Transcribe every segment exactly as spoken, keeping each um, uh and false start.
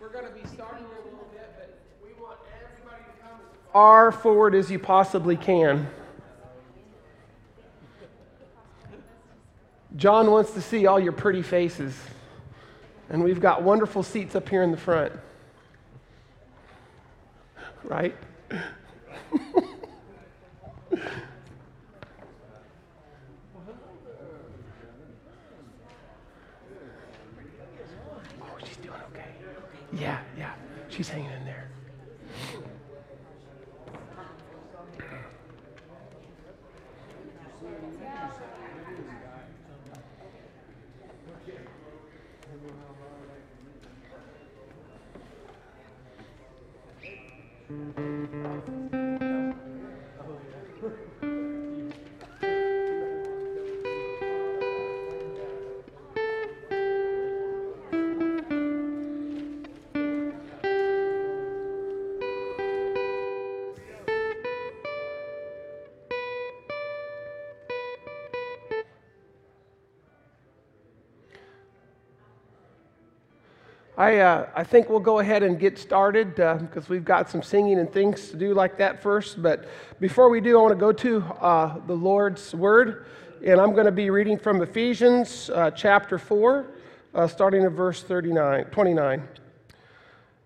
We're going to be starting a little bit, but we want everybody to come as far forward as you possibly can. John wants to see all your pretty faces, and we've got wonderful seats up here in the front. Right? Yeah, yeah, she's hanging in there. I, uh, I think we'll go ahead and get started because uh, we've got some singing and things to do like that first. But before we do, I want to go to uh, the Lord's Word, and I'm going to be reading from Ephesians uh, chapter four, uh, starting at verse thirty-nine, twenty-nine.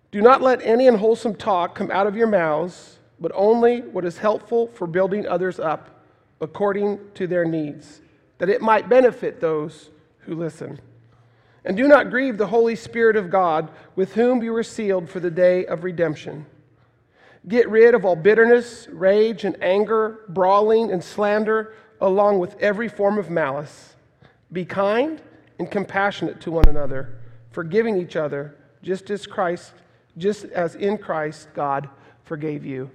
Do not let any unwholesome talk come out of your mouths, but only what is helpful for building others up according to their needs, that it might benefit those who listen. And do not grieve the Holy Spirit of God, with whom you were sealed for the day of redemption. Get rid of all bitterness, rage, and anger, brawling, and slander, along with every form of malice. Be kind and compassionate to one another, forgiving each other, just as Christ, just as in Christ God forgave you.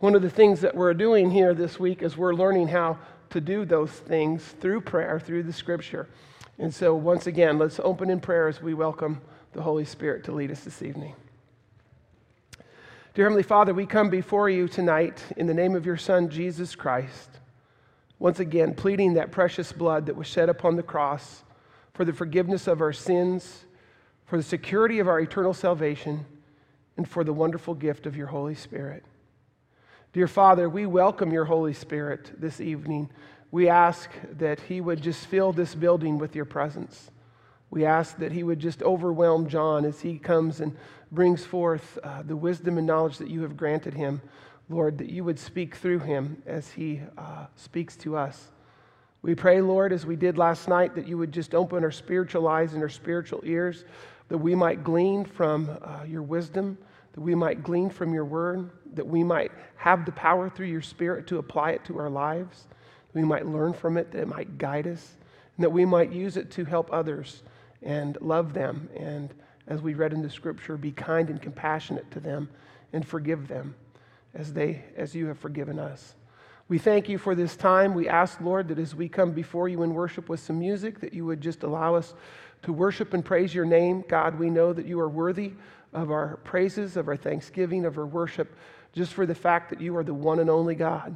One of the things that we're doing here this week is we're learning how to do those things through prayer, through the Scripture. And so once again, let's open in prayer as we welcome the Holy Spirit to lead us this evening. Dear Heavenly Father, we come before you tonight in the name of your Son, Jesus Christ, once again pleading that precious blood that was shed upon the cross for the forgiveness of our sins, for the security of our eternal salvation, and for the wonderful gift of your Holy Spirit. Dear Father, we welcome your Holy Spirit this evening. We ask that he would just fill this building with your presence. We ask that he would just overwhelm John as he comes and brings forth uh, the wisdom and knowledge that you have granted him. Lord, that you would speak through him as he uh, speaks to us. We pray, Lord, as we did last night, that you would just open our spiritual eyes and our spiritual ears, that we might glean from uh, your wisdom, that we might glean from your word, that we might have the power through your Spirit to apply it to our lives. We might learn from it, that it might guide us, and that we might use it to help others and love them. And as we read in the Scripture, be kind and compassionate to them and forgive them as they, as you have forgiven us. We thank you for this time. We ask, Lord, that as we come before you in worship with some music, that you would just allow us to worship and praise your name. God, we know that you are worthy of our praises, of our thanksgiving, of our worship, just for the fact that you are the one and only God.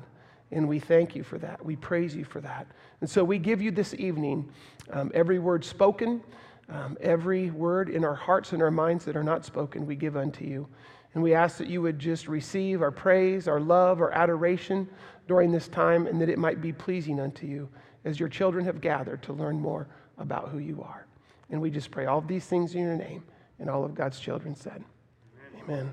And we thank you for that. We praise you for that. And so we give you this evening um, every word spoken, um, every word in our hearts and our minds that are not spoken, we give unto you. And we ask that you would just receive our praise, our love, our adoration during this time, and that it might be pleasing unto you as your children have gathered to learn more about who you are. And we just pray all of these things in your name, and all of God's children said, amen. Amen.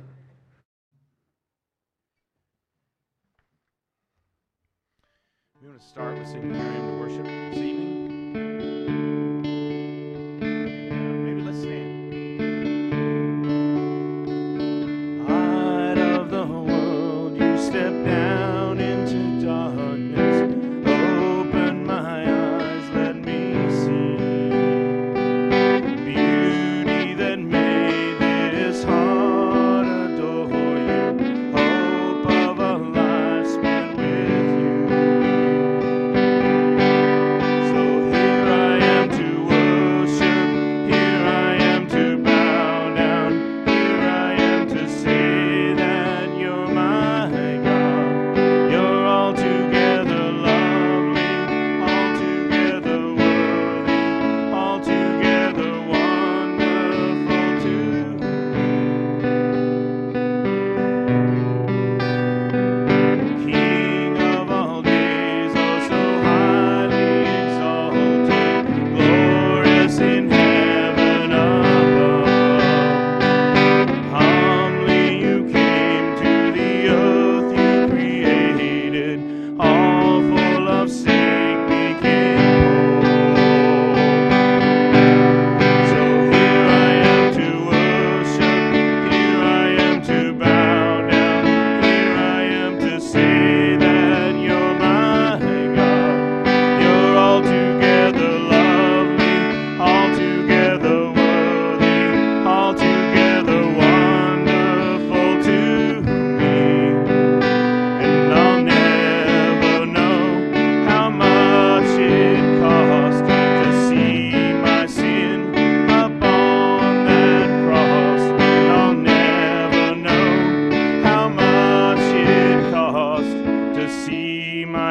We want to start with singing our hymn to worship this evening. And maybe let's stand. Light of the world, you step down into darkness. Open my eyes, let me see beauty that made this heart adore you. Hope of a life.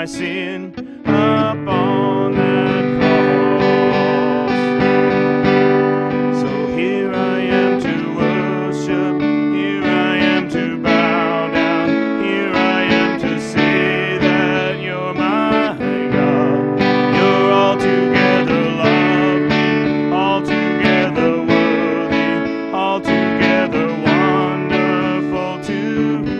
my sin upon that cross. So here I am to worship, here I am to bow down, here I am to say that you're my God. You're altogether lovely, altogether worthy, altogether wonderful to me.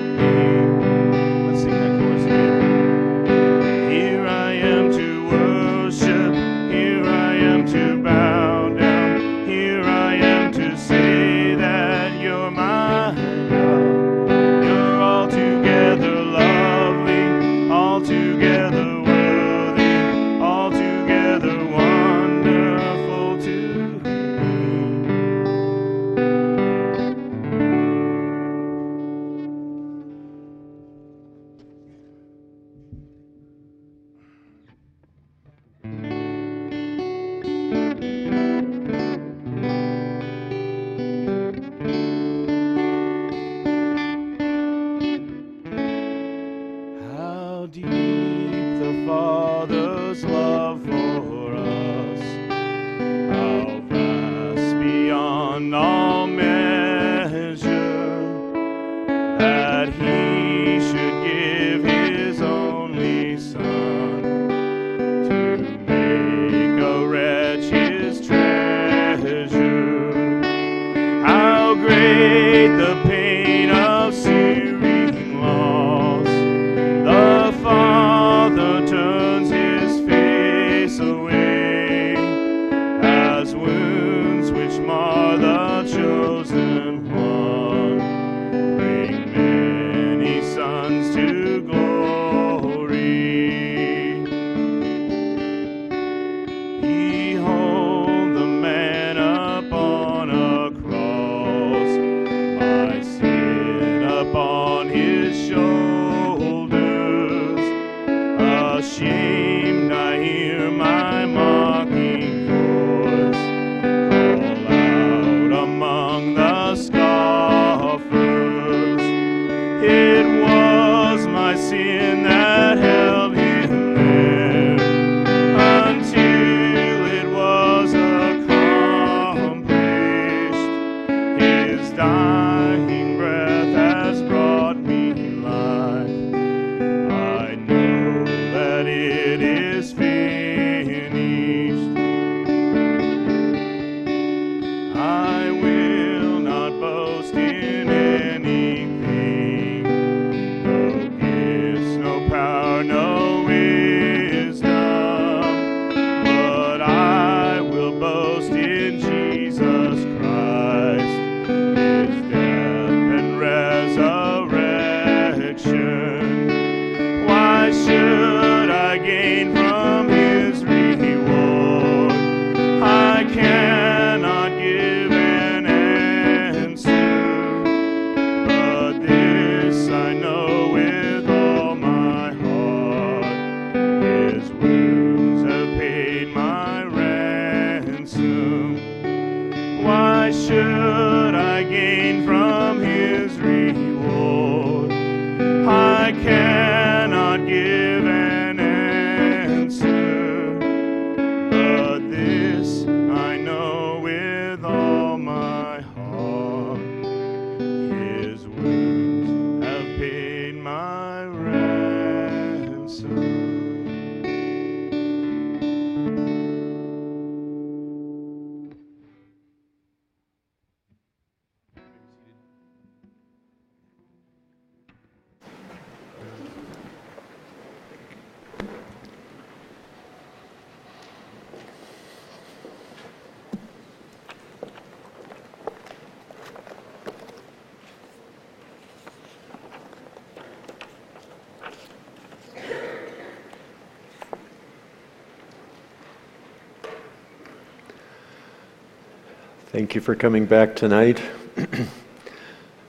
Thank you for coming back tonight.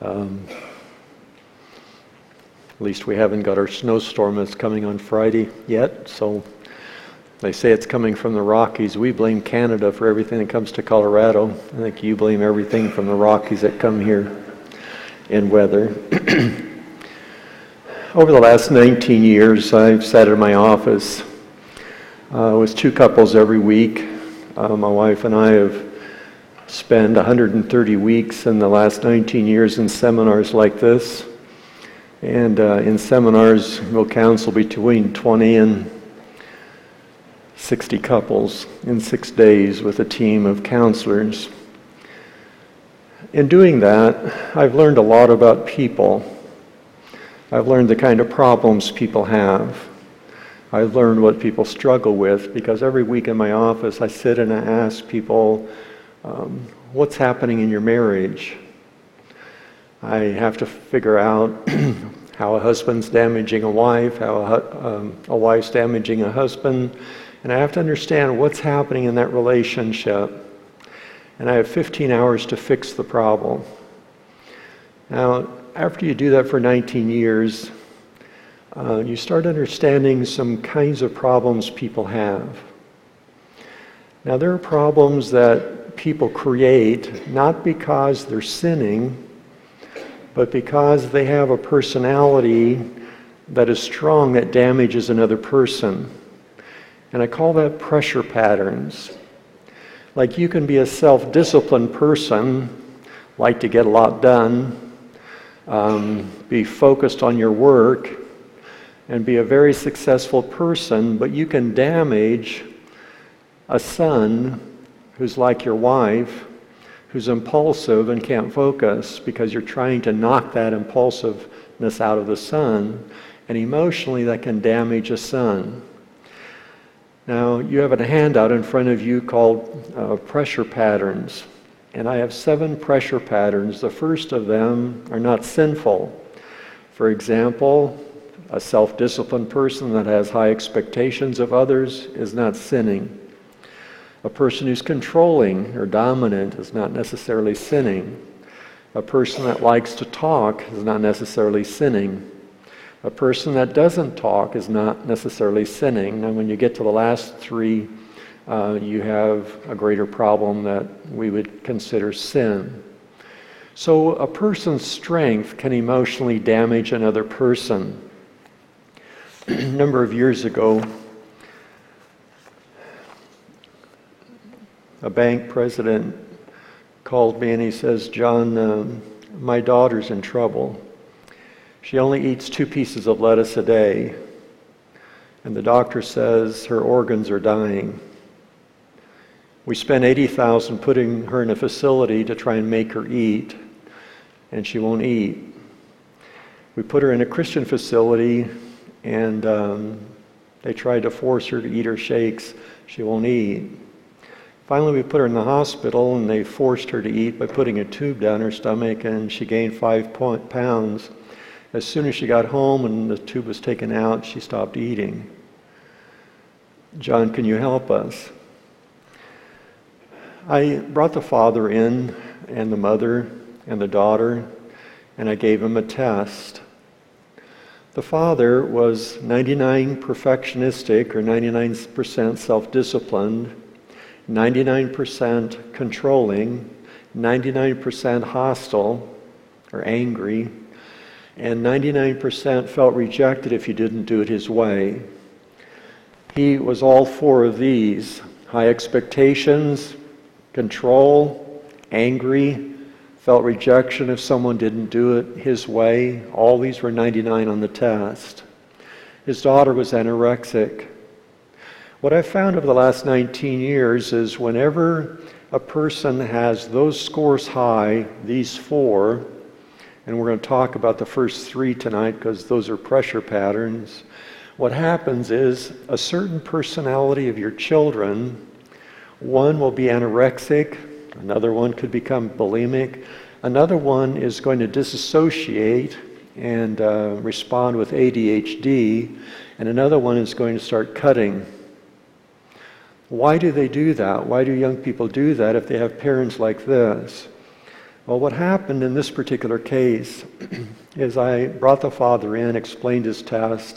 um, at least we haven't got our snowstorm that's coming on Friday yet. So they say it's coming from the Rockies. We blame Canada for everything that comes to Colorado. I think you blame everything from the Rockies that come here in weather. Over the last nineteen years, I've sat in my office uh, with two couples every week. Uh, my wife and I have spent one hundred thirty weeks in the last nineteen years in seminars like this. And uh, in seminars, we'll counsel between twenty and sixty couples in six days with a team of counselors. In doing that, I've learned a lot about people. I've learned the kind of problems people have. I've learned what people struggle with, because every week in my office I sit and I ask people, um, what's happening in your marriage? I have to figure out how a husband's damaging a wife, how a, hu- um, a wife's damaging a husband, and I have to understand what's happening in that relationship. And I have fifteen hours to fix the problem. Now, after you do that for nineteen years, uh, you start understanding some kinds of problems people have. Now, there are problems that people create, not because they're sinning, but because they have a personality that is strong that damages another person. And I call that pressure patterns. Like, you can be a self-disciplined person, like to get a lot done, Um, be focused on your work, and be a very successful person, but you can damage a son who's like your wife, who's impulsive and can't focus, because you're trying to knock that impulsiveness out of the son, and emotionally that can damage a son. Now, you have a handout in front of you called uh, pressure patterns. And I have seven pressure patterns. The first of them are not sinful. For example, a self-disciplined person that has high expectations of others is not sinning. A person who's controlling or dominant is not necessarily sinning. A person that likes to talk is not necessarily sinning. A person that doesn't talk is not necessarily sinning. And when you get to the last three, Uh, you have a greater problem that we would consider sin. So a person's strength can emotionally damage another person. A number of years ago, a bank president called me and he says, John, um, my daughter's in trouble. She only eats two pieces of lettuce a day, and the doctor says her organs are dying. We spent eighty thousand dollars putting her in a facility to try and make her eat, and she won't eat. We put her in a Christian facility, and um, they tried to force her to eat her shakes. She won't eat. Finally, we put her in the hospital, and they forced her to eat by putting a tube down her stomach, and she gained five pounds. As soon as she got home and the tube was taken out, she stopped eating. John, can you help us? I brought the father in, and the mother, and the daughter, and I gave him a test. The father was ninety-nine percent perfectionistic, or ninety-nine percent self-disciplined, ninety-nine percent controlling, ninety-nine percent hostile, or angry, and ninety-nine percent felt rejected if you didn't do it his way. He was all four of these: high expectations, control, angry, felt rejection if someone didn't do it his way. All these were ninety-nine on the test. His daughter was anorexic. What I've found over the last nineteen years is whenever a person has those scores high, these four, and we're going to talk about the first three tonight because those are pressure patterns, what happens is a certain personality of your children, one will be anorexic, another one could become bulimic, another one is going to disassociate and uh, respond with A D H D, and another one is going to start cutting. Why do they do that? Why do young people do that if they have parents like this? Well, what happened in this particular case is I brought the father in, explained his test.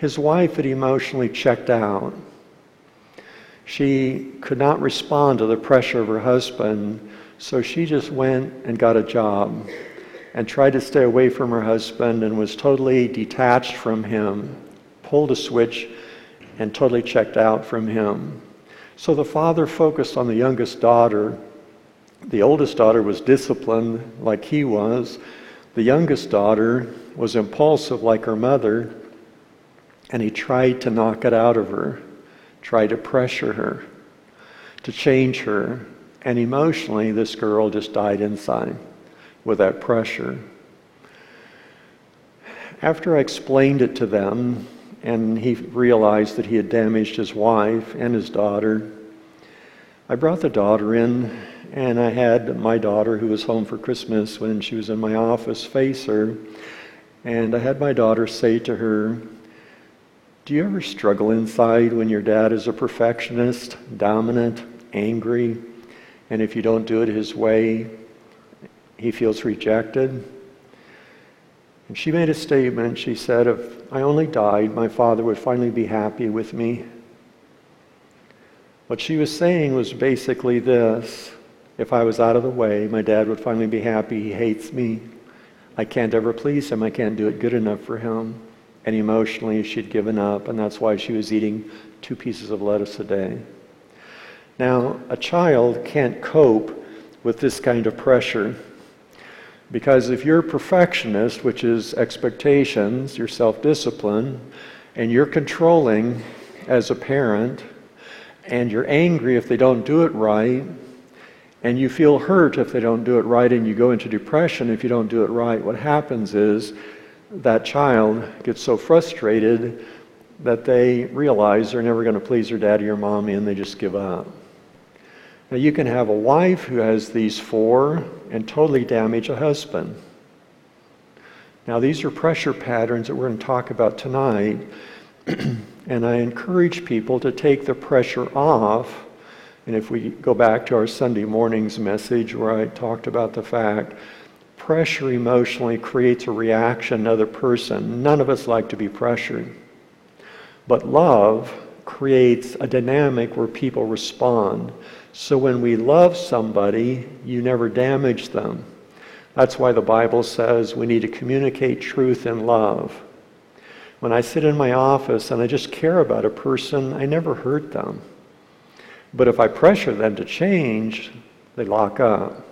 His wife had emotionally checked out. She could not respond to the pressure of her husband, so she just went and got a job. and tried to stay away from her husband and was totally detached from him, pulled a switch and totally checked out from him. So the father focused on the youngest daughter. The oldest daughter was disciplined like he was. The youngest daughter was impulsive like her mother, and he tried to knock it out of her, tried to pressure her, to change her. And emotionally, this girl just died inside with that pressure. After I explained it to them, and he realized that he had damaged his wife and his daughter, I brought the daughter in, and I had my daughter, who was home for Christmas when she was in my office, face her. And I had my daughter say to her, "Do you ever struggle inside when your dad is a perfectionist, dominant, angry, and if you don't do it his way, he feels rejected?" And she made a statement. She said, "If I only died, my father would finally be happy with me." What she was saying was basically this: if I was out of the way, my dad would finally be happy. He hates me. I can't ever please him. I can't do it good enough for him. And emotionally, she'd given up, and that's why she was eating two pieces of lettuce a day. Now, a child can't cope with this kind of pressure, because if you're a perfectionist, which is expectations, your self-discipline, and you're controlling as a parent, and you're angry if they don't do it right, and you feel hurt if they don't do it right, and you go into depression if you don't do it right, what happens is that child gets so frustrated that they realize they're never going to please their daddy or mommy, and they just give up. Now, you can have a wife who has these four and totally damage a husband. Now, these are pressure patterns that we're going to talk about tonight, and I encourage people to take the pressure off. And if we go back to our Sunday morning's message where I talked about the fact pressure emotionally creates a reaction in another person. None of us like to be pressured. But love creates a dynamic where people respond. So when we love somebody, you never damage them. That's why the Bible says we need to communicate truth in love. When I sit in my office and I just care about a person, I never hurt them. But if I pressure them to change, they lock up.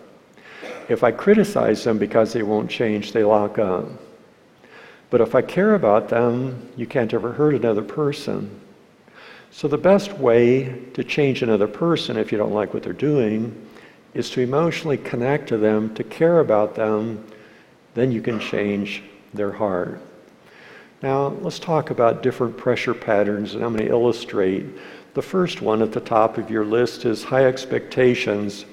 If I criticize them because they won't change, they lock up. But if I care about them, you can't ever hurt another person. So the best way to change another person, if you don't like what they're doing, is to emotionally connect to them, to care about them. Then you can change their heart. Now, let's talk about different pressure patterns, and I'm going to illustrate. The first one at the top of your list is high expectations,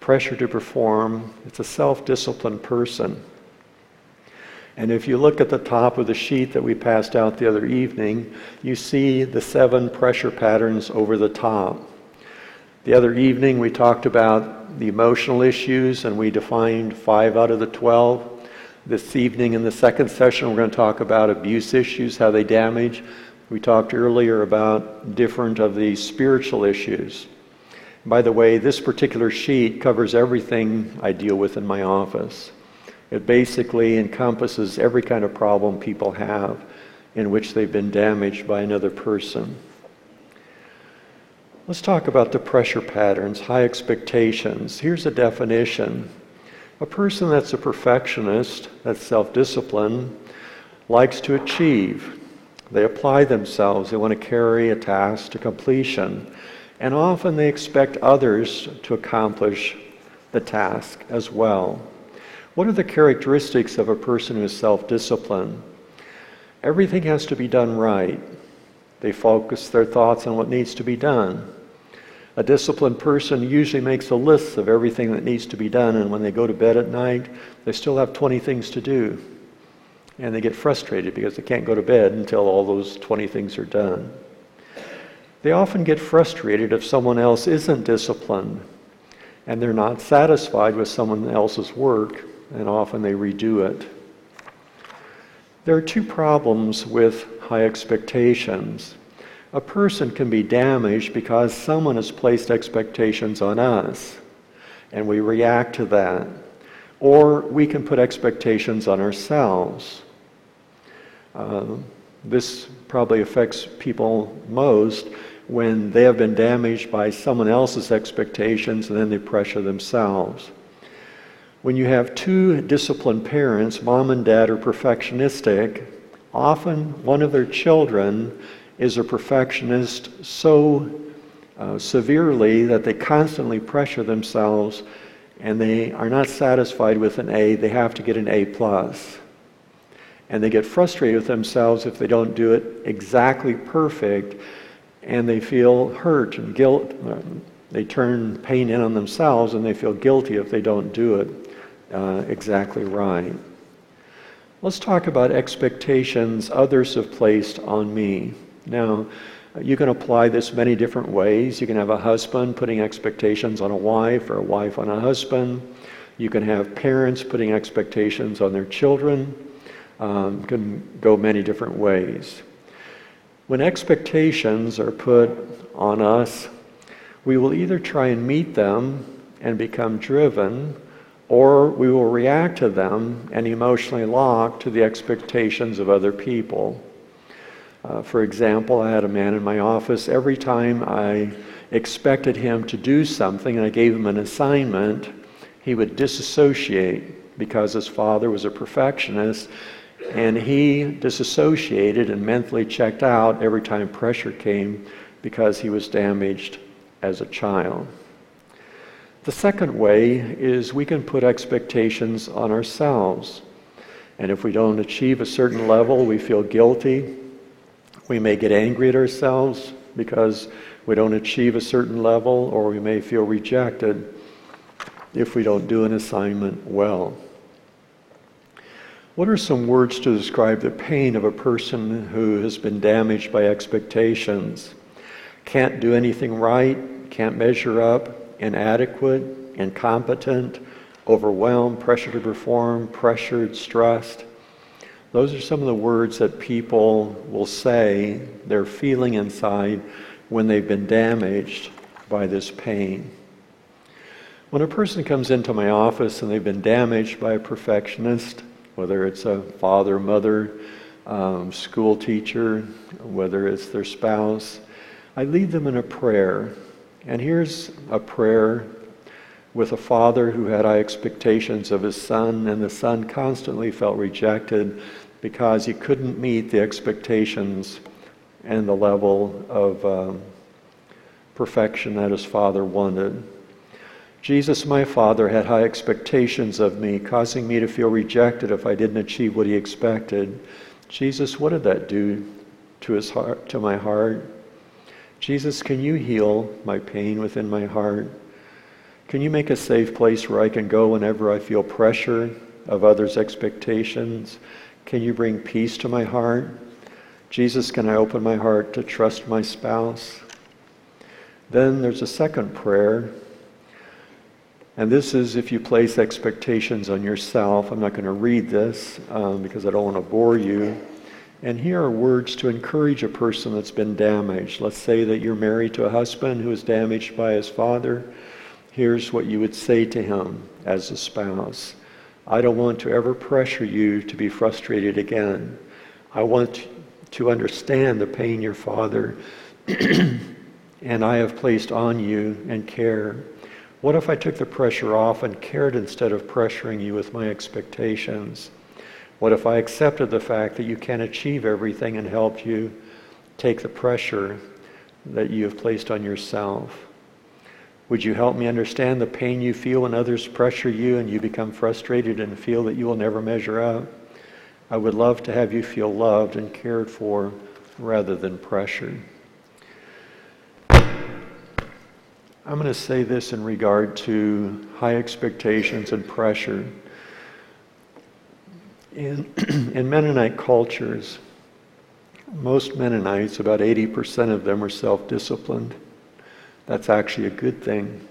pressure to perform. It's a self-disciplined person. And if you look at the top of the sheet that we passed out the other evening, you see the seven pressure patterns over the top. The other evening we talked about the emotional issues, and we defined five out of the twelve. This evening in the second session we're going to talk about abuse issues, how they damage. We talked earlier about different of the spiritual issues. By the way, this particular sheet covers everything I deal with in my office. It basically encompasses every kind of problem people have in which they've been damaged by another person. Let's talk about the pressure patterns, high expectations. Here's a definition. A person that's a perfectionist, that's self-disciplined, likes to achieve. They apply themselves. They want to carry a task to completion. And often they expect others to accomplish the task as well. What are the characteristics of a person who is self-disciplined? Everything has to be done right. They focus their thoughts on what needs to be done. A disciplined person usually makes a list of everything that needs to be done, and when they go to bed at night, they still have twenty things to do. And they get frustrated because they can't go to bed until all those twenty things are done. They often get frustrated if someone else isn't disciplined, and they're not satisfied with someone else's work, and often they redo it. There are two problems with high expectations. A person can be damaged because someone has placed expectations on us, and we react to that. or we can put expectations on ourselves. Uh, this probably affects people most when they have been damaged by someone else's expectations and then they pressure themselves. When you have two disciplined parents, mom and dad are perfectionistic, often one of their children is a perfectionist so uh, severely that they constantly pressure themselves and they are not satisfied with an A, they have to get an A plus. And they get frustrated with themselves if they don't do it exactly perfect, and they feel hurt and guilt. They turn pain in on themselves and they feel guilty if they don't do it uh, exactly right. Let's talk about expectations others have placed on me. Now, you can apply this many different ways. You can have a husband putting expectations on a wife or a wife on a husband. You can have parents putting expectations on their children. Um, can go many different ways. When expectations are put on us, we will either try and meet them and become driven, or we will react to them and emotionally lock to the expectations of other people. Uh, for example, I had a man in my office. Every time I expected him to do something and I gave him an assignment, he would disassociate because his father was a perfectionist. And he disassociated and mentally checked out every time pressure came because he was damaged as a child. The second way is we can put expectations on ourselves. And if we don't achieve a certain level, we feel guilty. We may get angry at ourselves because we don't achieve a certain level, or we may feel rejected if we don't do an assignment well. What are some words to describe the pain of a person who has been damaged by expectations? Can't do anything right, can't measure up, inadequate, incompetent, overwhelmed, pressure to perform, pressured, stressed. Those are some of the words that people will say they're feeling inside when they've been damaged by this pain. When a person comes into my office and they've been damaged by a perfectionist, whether it's a father, mother, um, school teacher, whether it's their spouse, I lead them in a prayer. And here's a prayer with a father who had high expectations of his son, and the son constantly felt rejected because he couldn't meet the expectations and the level of um, perfection that his father wanted. Jesus, my Father, had high expectations of me, causing me to feel rejected if I didn't achieve what he expected. Jesus, what did that do to his heart, to my heart? Jesus, can you heal my pain within my heart? Can you make a safe place where I can go whenever I feel pressure of others' expectations? Can you bring peace to my heart? Jesus, can I open my heart to trust my spouse? Then there's a second prayer. And this is if you place expectations on yourself. I'm not going to read this um, because I don't want to bore you. And here are words to encourage a person that's been damaged. Let's say that you're married to a husband who is damaged by his father. Here's what you would say to him as a spouse. I don't want to ever pressure you to be frustrated again. I want to understand the pain your father and I have placed on you and care. What if I took the pressure off and cared instead of pressuring you with my expectations? What if I accepted the fact that you can't achieve everything and helped you take the pressure that you have placed on yourself? Would you help me understand the pain you feel when others pressure you and you become frustrated and feel that you will never measure up? I would love to have you feel loved and cared for rather than pressured. I'm going to say this in regard to high expectations and pressure. In, in Mennonite cultures, most Mennonites, about eighty percent of them, are self-disciplined. That's actually a good thing.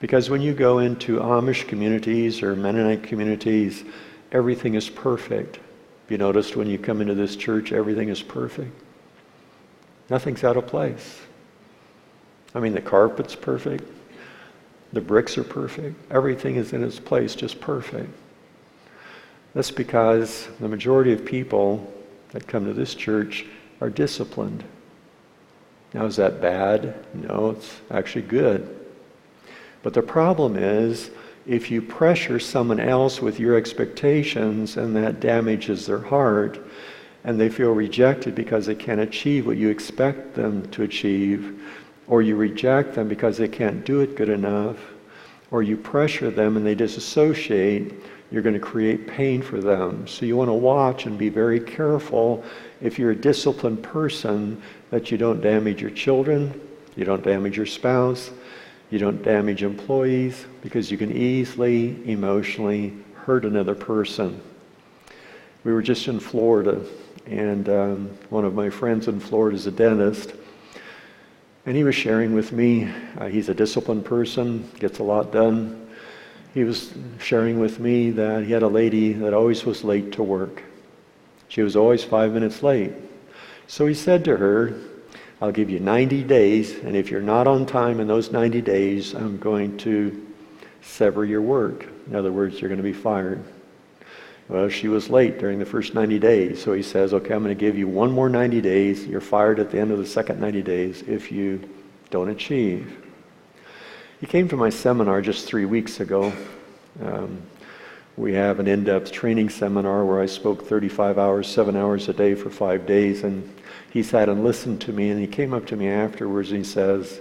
Because when you go into Amish communities or Mennonite communities, everything is perfect. You noticed when you come into this church, everything is perfect. Nothing's out of place. I mean, the carpet's perfect, The bricks are perfect. Everything is in its place, just perfect. That's because the majority of people that come to this church are disciplined. Now, is that bad? No, it's actually good. But the problem is, if you pressure someone else with your expectations and that damages their heart, and they feel rejected because they can't achieve what you expect them to achieve, or you reject them because they can't do it good enough, or you pressure them and they disassociate, you're going to create pain for them. So you want to watch and be very careful if you're a disciplined person that you don't damage your children, you don't damage your spouse, you don't damage employees, because you can easily emotionally hurt another person. We were just in Florida, and um, one of my friends in Florida is a dentist, and he was sharing with me, uh, he's a disciplined person, gets a lot done. He was sharing with me that he had a lady that always was late to work. She was always five minutes late. So he said to her, I'll give you ninety days, and if you're not on time in those ninety days, I'm going to sever your work. In other words, you're going to be fired. Well, she was late during the first ninety days, so he says, okay, I'm going to give you one more ninety days. You're fired at the end of the second ninety days if you don't achieve. He came to my seminar just three weeks ago. Um, we have an in-depth training seminar where I spoke thirty-five hours, seven hours a day for five days, and he sat and listened to me, and he came up to me afterwards and he says,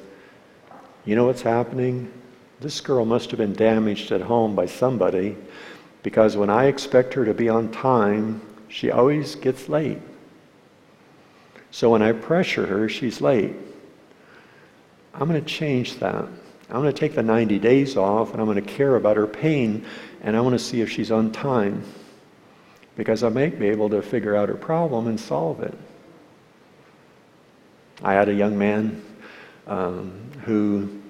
you know what's happening? This girl must have been damaged at home by somebody, because when I expect her to be on time, she always gets late. So when I pressure her, she's late. I'm going to change that. I'm going to take the ninety days off, and I'm going to care about her pain, and I want to see if she's on time, because I may be able to figure out her problem and solve it. I had a young man um, who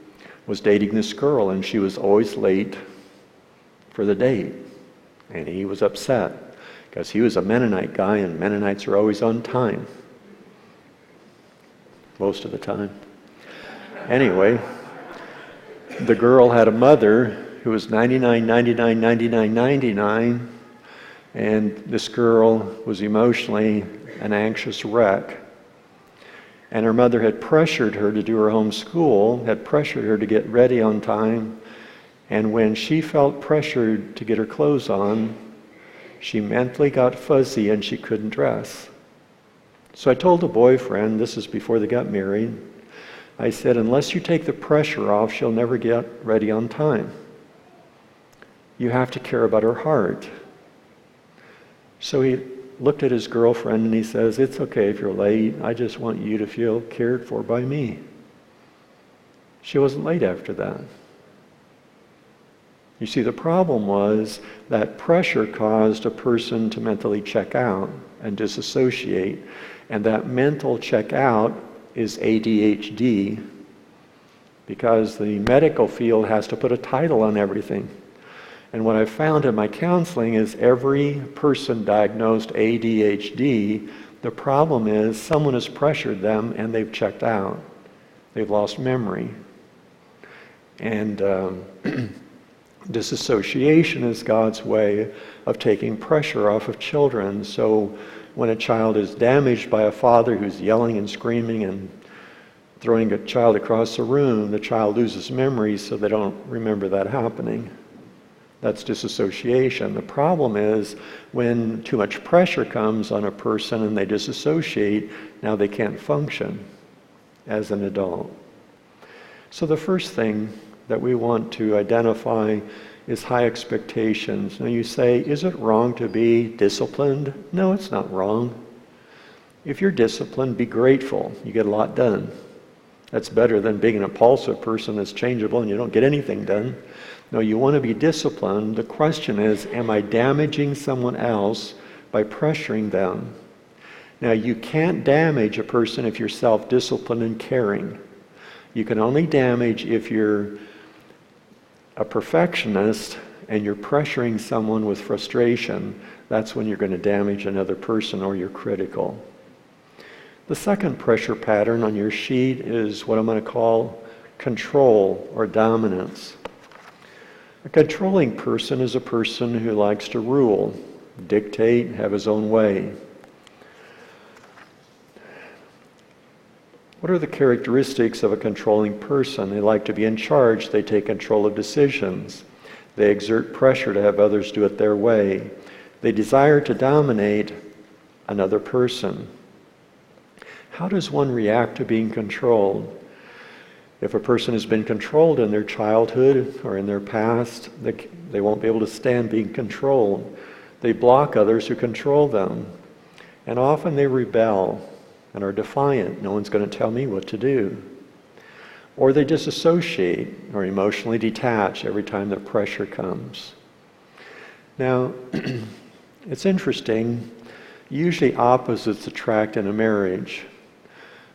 was dating this girl, and she was always late for the date, and he was upset because he was a Mennonite guy, and Mennonites are always on time most of the time. Anyway, the girl had a mother who was ninety-nine, ninety-nine, ninety-nine, ninety-nine, and this girl was emotionally an anxious wreck. And her mother had pressured her to do her home school, had pressured her to get ready on time. And when she felt pressured to get her clothes on, she mentally got fuzzy and she couldn't dress. So I told the boyfriend, this is before they got married, I said, unless you take the pressure off, she'll never get ready on time. You have to care about her heart. So he looked at his girlfriend and he says, it's okay if you're late. I just want you to feel cared for by me. She wasn't late after that. You see, the problem was that pressure caused a person to mentally check out and disassociate. And that mental check out is A D H D, because the medical field has to put a title on everything. And what I found in my counseling is every person diagnosed A D H D, the problem is someone has pressured them and they've checked out. They've lost memory. And um, disassociation is God's way of taking pressure off of children. So when a child is damaged by a father who's yelling and screaming and throwing a child across the room, the child loses memory, so they don't remember that happening. That's disassociation. The problem is when too much pressure comes on a person and they disassociate, now they can't function as an adult. So the first thing that we want to identify is high expectations. Now you say, is it wrong to be disciplined? No, it's not wrong. If you're disciplined, be grateful. You get a lot done. That's better than being an impulsive person that's changeable and you don't get anything done. No, you want to be disciplined. The question is, am I damaging someone else by pressuring them? Now you can't damage a person if you're self-disciplined and caring. You can only damage if you're a perfectionist and you're pressuring someone with frustration. That's when you're going to damage another person, or you're critical. The second pressure pattern on your sheet is what I'm going to call control or dominance. A controlling person is a person who likes to rule, dictate, have his own way. What are the characteristics of a controlling person? They like to be in charge. They take control of decisions. They exert pressure to have others do it their way. They desire to dominate another person. How does one react to being controlled? If a person has been controlled in their childhood or in their past, they, they won't be able to stand being controlled. They block others who control them. And often they rebel and are defiant. No one's going to tell me what to do. Or they disassociate or emotionally detach every time the pressure comes. Now, it's interesting. Usually opposites attract in a marriage.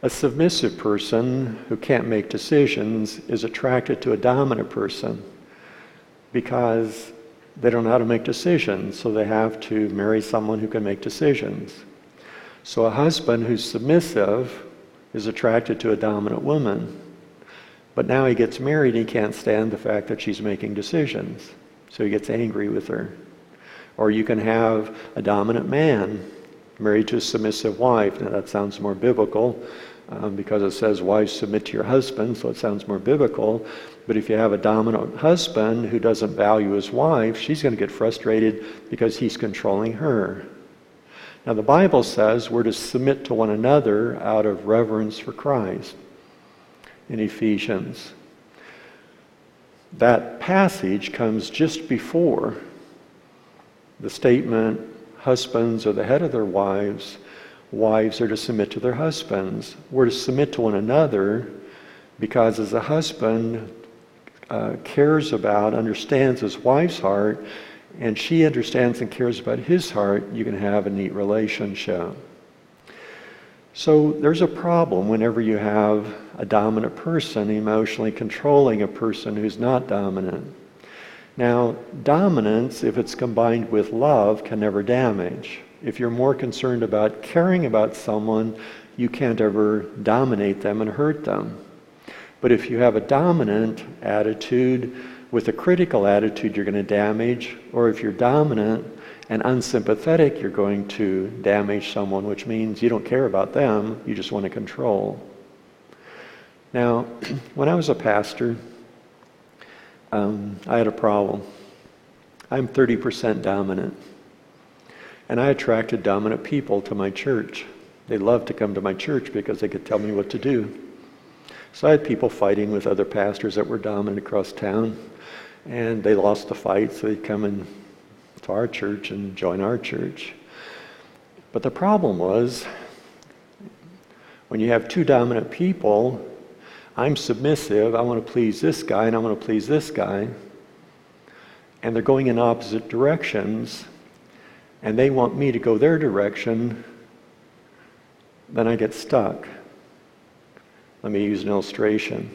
A submissive person who can't make decisions is attracted to a dominant person because they don't know how to make decisions, so they have to marry someone who can make decisions. So a husband who's submissive is attracted to a dominant woman, but now he gets married and he can't stand the fact that she's making decisions, so he gets angry with her. Or you can have a dominant man married to a submissive wife. Now that sounds more biblical, um, because it says wives submit to your husband, so it sounds more biblical. But if you have a dominant husband who doesn't value his wife, she's going to get frustrated because he's controlling her. Now the Bible says we're to submit to one another out of reverence for Christ in Ephesians. That passage comes just before the statement, husbands are the head of their wives, wives are to submit to their husbands. We're to submit to one another because as a husband uh, cares about, understands his wife's heart, and she understands and cares about his heart, you can have a neat relationship. So there's a problem whenever you have a dominant person emotionally controlling a person who's not dominant. Now, dominance, if it's combined with love, can never damage. If you're more concerned about caring about someone, you can't ever dominate them and hurt them. But if you have a dominant attitude with a critical attitude, you're going to damage, or if you're dominant and unsympathetic, you're going to damage someone, which means you don't care about them, you just want to control. Now, when I was a pastor, Um, I had a problem. I'm thirty percent dominant. And I attracted dominant people to my church. They loved to come to my church because they could tell me what to do. So I had people fighting with other pastors that were dominant across town. And they lost the fight, so they'd come in to our church and join our church. But the problem was, when you have two dominant people, I'm submissive, I want to please this guy, and I want to please this guy. And they're going in opposite directions, and they want me to go their direction, then I get stuck. Let me use an illustration.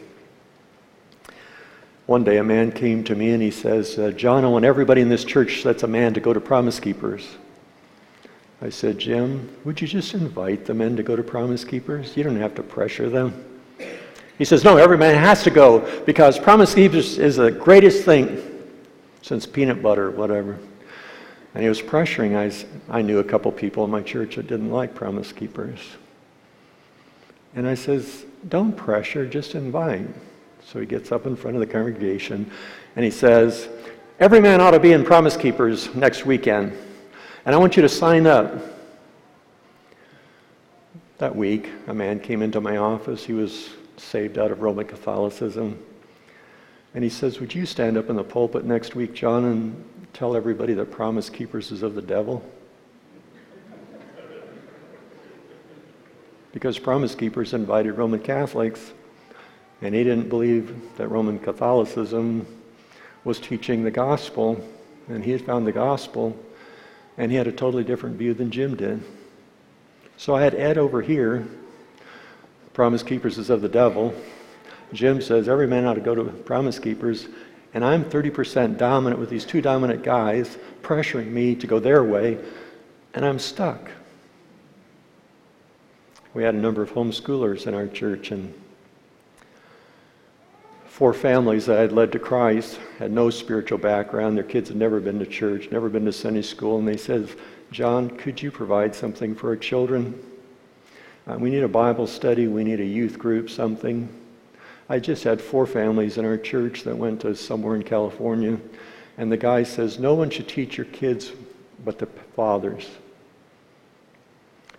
One day a man came to me and he says, uh, John, I want everybody in this church that's a man to go to Promise Keepers. I said, Jim, would you just invite the men to go to Promise Keepers? You don't have to pressure them. He says, no, every man has to go because Promise Keepers is the greatest thing since peanut butter, whatever. And he was pressuring. I, I knew a couple people in my church that didn't like Promise Keepers. And I says, don't pressure, just invite. So he gets up in front of the congregation and he says, every man ought to be in Promise Keepers next weekend. And I want you to sign up. That week, a man came into my office. He was saved out of Roman Catholicism. And he says, would you stand up in the pulpit next week, John, and tell everybody that Promise Keepers is of the devil? Because Promise Keepers invited Roman Catholics, and he didn't believe that Roman Catholicism was teaching the gospel, and he had found the gospel, and he had a totally different view than Jim did. So I had Ed over here, Promise Keepers is of the devil. Jim says every man ought to go to Promise Keepers, and I'm thirty percent dominant with these two dominant guys pressuring me to go their way, and I'm stuck. We had a number of homeschoolers in our church, and four families that I had led to Christ, had no spiritual background. Their kids had never been to church, never been to Sunday school. And they said, John, could you provide something for our children? Uh, we need a Bible study. We need a youth group, something. I just had four families in our church that went to somewhere in California. And the guy says, no one should teach your kids but the fathers.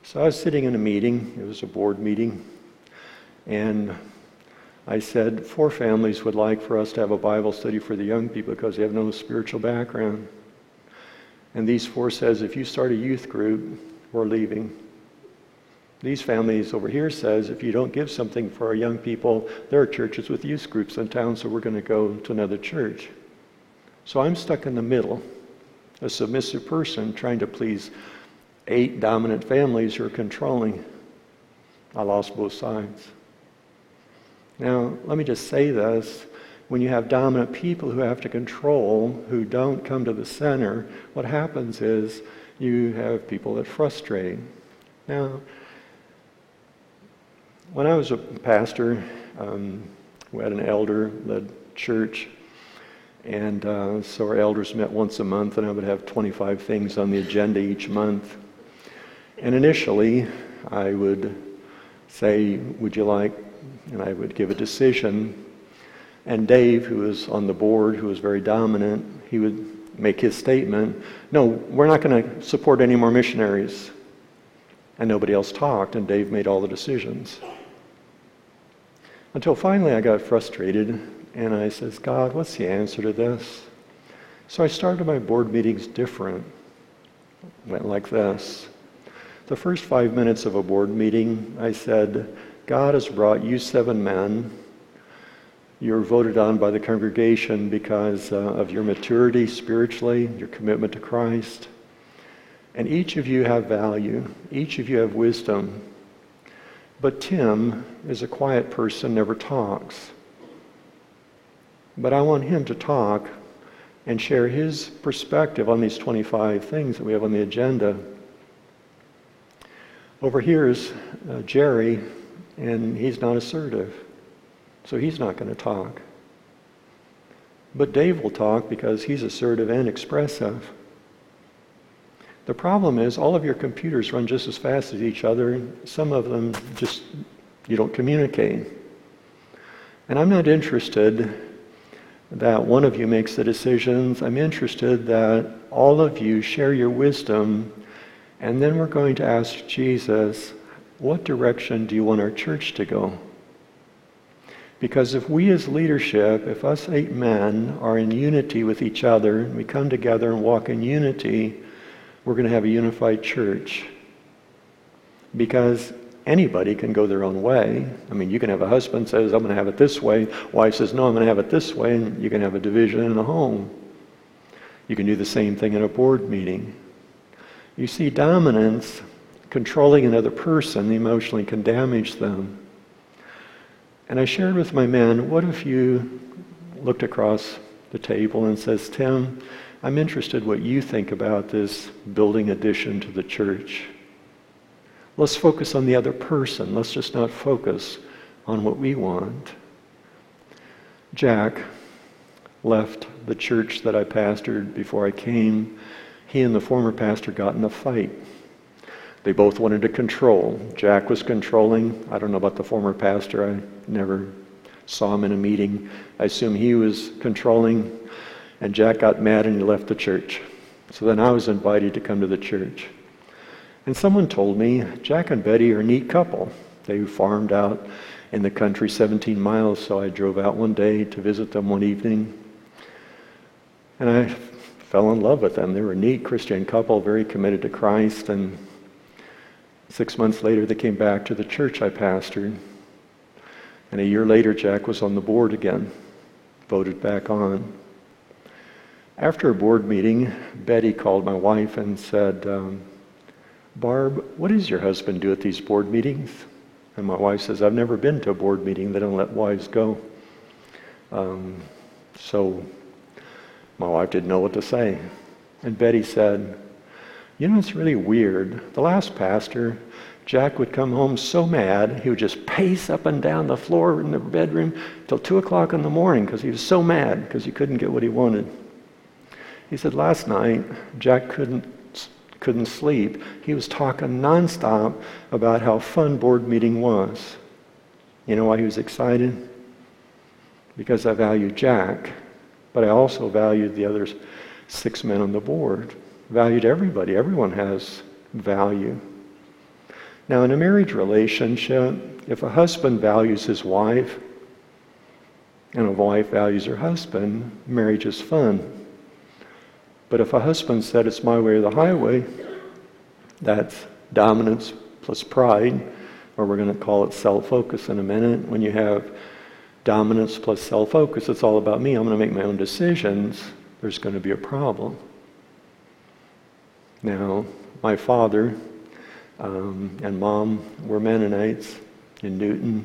So I was sitting in a meeting. It was a board meeting. And I said, four families would like for us to have a Bible study for the young people because they have no spiritual background. And these four says, if you start a youth group, we're leaving. These families over here says, if you don't give something for our young people, there are churches with youth groups in town, so we're going to go to another church. So I'm stuck in the middle, a submissive person trying to please eight dominant families who are controlling. I lost both sides. Now, let me just say this. When you have dominant people who have to control, who don't come to the center, what happens is you have people that frustrate. Now, when I was a pastor, um, we had an elder-led church, and uh, so our elders met once a month, and I would have twenty-five things on the agenda each month. And initially, I would say, would you like, and I would give a decision, and Dave, who was on the board, who was very dominant, he would make his statement, no, we're not going to support any more missionaries. And nobody else talked, and Dave made all the decisions. Until finally I got frustrated, and I says, God, what's the answer to this? So I started my board meetings different. Went like this. The first five minutes of a board meeting, I said, God has brought you seven men. You're voted on by the congregation because uh, of your maturity spiritually, your commitment to Christ. And each of you have value. Each of you have wisdom. But Tim is a quiet person, never talks. But I want him to talk and share his perspective on these twenty-five things that we have on the agenda. Over here is uh, Jerry, and he's not assertive. So he's not going to talk. But Dave will talk because he's assertive and expressive. The problem is all of your computers run just as fast as each other. Some of them just, you don't communicate. And I'm not interested that one of you makes the decisions. I'm interested that all of you share your wisdom. And then we're going to ask Jesus, what direction do you want our church to go? Because if we as leadership, if us eight men are in unity with each other, and we come together and walk in unity, we're going to have a unified church, because anybody can go their own way. I mean, you can have a husband says, I'm going to have it this way. Wife says, no, I'm going to have it this way. And you can have a division in a home. You can do the same thing in a board meeting. You see, dominance, controlling another person emotionally can damage them. And I shared with my men, what if you looked across the table and says, Tim, I'm interested what you think about this building addition to the church. Let's focus on the other person. Let's just not focus on what we want. Jack left the church that I pastored before I came. He and the former pastor got in a fight. They both wanted to control. Jack was controlling. I don't know about the former pastor. I never saw him in a meeting. I assume he was controlling. And Jack got mad and he left the church. So then I was invited to come to the church. And someone told me, Jack and Betty are a neat couple. They farmed out in the country seventeen miles, so I drove out one day to visit them one evening. And I fell in love with them. They were a neat Christian couple, very committed to Christ. And six months later, they came back to the church I pastored. And a year later, Jack was on the board again, voted back on. After a board meeting, Betty called my wife and said, um, Barb, what does your husband do at these board meetings? And my wife says, I've never been to a board meeting. They don't let wives go. Um, so my wife didn't know what to say. And Betty said, you know, it's really weird. The last pastor Jack would come home so mad, he would just pace up and down the floor in the bedroom till two o'clock in the morning because he was so mad because he couldn't get what he wanted. He said last night, Jack couldn't couldn't sleep. He was talking nonstop about how fun board meeting was. You know why he was excited? Because I valued Jack, but I also valued the other six men on the board. Valued everybody. Everyone has value. Now, in a marriage relationship, if a husband values his wife and a wife values her husband, marriage is fun. But if a husband said, it's my way or the highway, that's dominance plus pride, or we're going to call it self-focus in a minute. When you have dominance plus self-focus, it's all about me, I'm going to make my own decisions, there's going to be a problem. Now, my father um, and mom were Mennonites in Newton.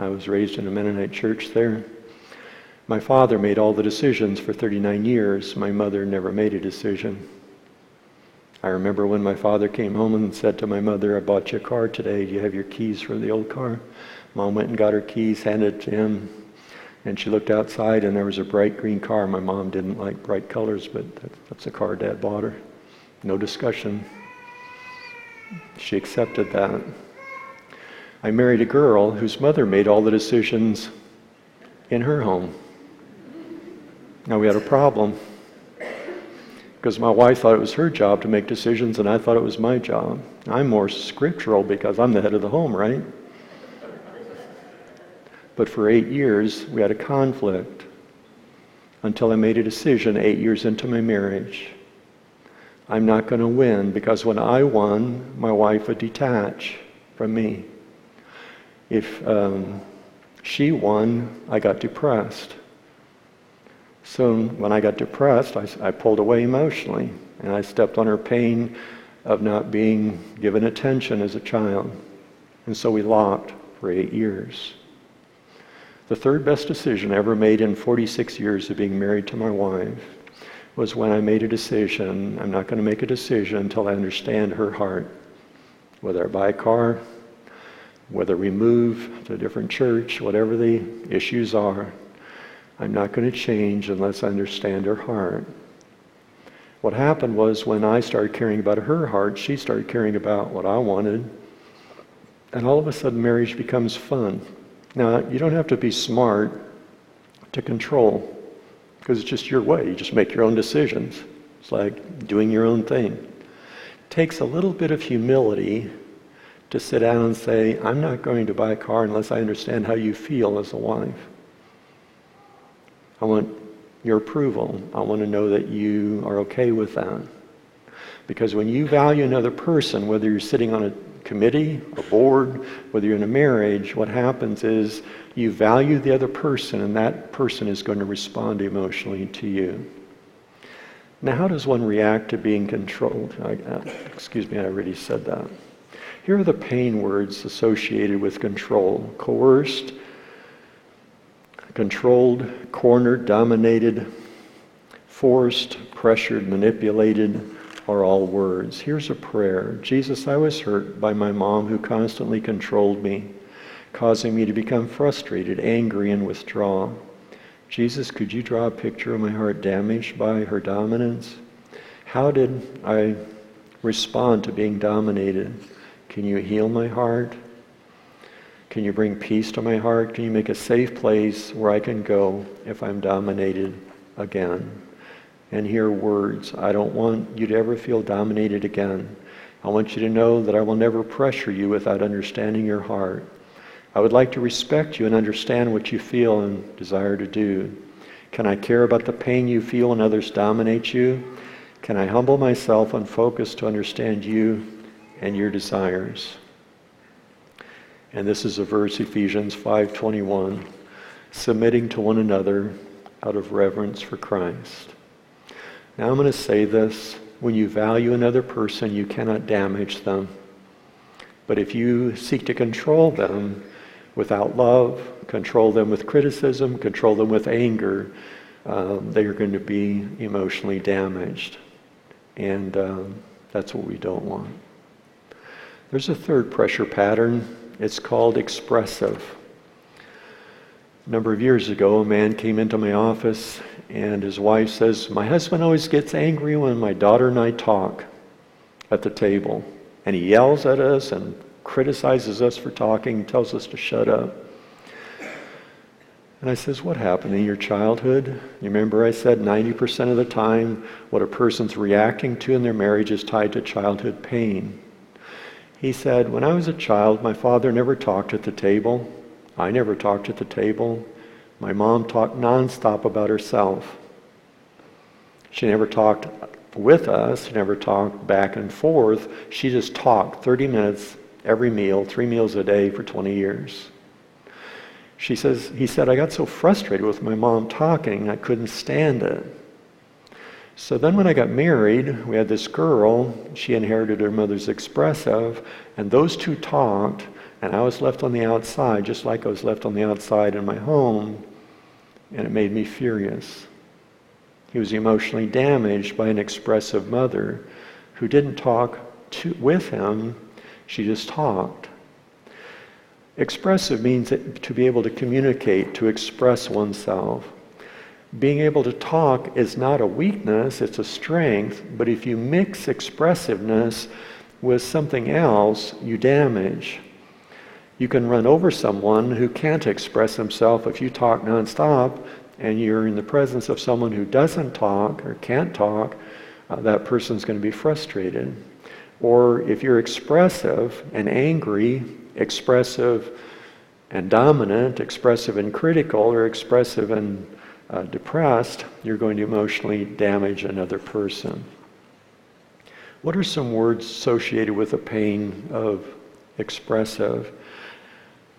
I was raised in a Mennonite church there. My father made all the decisions for thirty-nine years. My mother never made a decision. I remember when my father came home and said to my mother, I bought you a car today. Do you have your keys for the old car? Mom went and got her keys, handed it to him, and she looked outside and there was a bright green car. My mom didn't like bright colors, but that's the car Dad bought her. No discussion. She accepted that. I married a girl whose mother made all the decisions in her home. Now we had a problem because my wife thought it was her job to make decisions and I thought it was my job. I'm more scriptural because I'm the head of the home, right? But for eight years we had a conflict until I made a decision eight years into my marriage. I'm not going to win because when I won, my wife would detach from me. If um, she won, I got depressed. So when I got depressed, I, I pulled away emotionally and I stepped on her pain of not being given attention as a child. And so we locked for eight years. The third best decision I ever made in forty-six years of being married to my wife was when I made a decision. I'm not going to make a decision until I understand her heart. Whether I buy a car, whether we move to a different church, whatever the issues are, I'm not going to change unless I understand her heart. What happened was when I started caring about her heart, she started caring about what I wanted. And all of a sudden marriage becomes fun. Now, you don't have to be smart to control because it's just your way. You just make your own decisions. It's like doing your own thing. It takes a little bit of humility to sit down and say, I'm not going to buy a car unless I understand how you feel as a wife. I want your approval. I want to know that you are okay with that. Because when you value another person, whether you're sitting on a committee, a board, whether you're in a marriage, what happens is you value the other person and that person is going to respond emotionally to you. Now, how does one react to being controlled? I, uh, excuse me, I already said that. Here are the pain words associated with control. Coerced, controlled, cornered, dominated, forced, pressured, manipulated are all words. Here's a prayer. Jesus, I was hurt by my mom who constantly controlled me, causing me to become frustrated, angry, and withdraw. Jesus, could you draw a picture of my heart damaged by her dominance? How did I respond to being dominated? Can you heal my heart? Can you bring peace to my heart? Can you make a safe place where I can go if I'm dominated again? And hear words. I don't want you to ever feel dominated again. I want you to know that I will never pressure you without understanding your heart. I would like to respect you and understand what you feel and desire to do. Can I care about the pain you feel when others dominate you? Can I humble myself and focus to understand you and your desires? And this is a verse, Ephesians five twenty-one, submitting to one another out of reverence for Christ. Now I'm going to say this, when you value another person, you cannot damage them. But if you seek to control them without love, control them with criticism, control them with anger, um, they are going to be emotionally damaged. And um, that's what we don't want. There's a third pressure pattern. It's called expressive. A number of years ago, a man came into my office and his wife says, "My husband always gets angry when my daughter and I talk at the table. And he yells at us and criticizes us for talking, tells us to shut up." And I says, "What happened in your childhood?" You remember I said ninety percent of the time what a person's reacting to in their marriage is tied to childhood pain. He said, "When I was a child, my father never talked at the table. I never talked at the table. My mom talked nonstop about herself. She never talked with us. She never talked back and forth. She just talked thirty minutes every meal, three meals a day for twenty years. She says, he said, "I got so frustrated with my mom talking, I couldn't stand it. So then when I got married, we had this girl, she inherited her mother's expressive, and those two talked, and I was left on the outside, just like I was left on the outside in my home, and it made me furious." He was emotionally damaged by an expressive mother who didn't talk to, with him, she just talked. Expressive means to be able to communicate, to express oneself. Being able to talk is not a weakness, it's a strength, but if you mix expressiveness with something else, you damage. You can run over someone who can't express himself if you talk nonstop, and you're in the presence of someone who doesn't talk or can't talk, uh, that person's going to be frustrated. Or if you're expressive and angry, expressive and dominant, expressive and critical, or expressive and uh, depressed, you're going to emotionally damage another person. What are some words associated with the pain of expressive?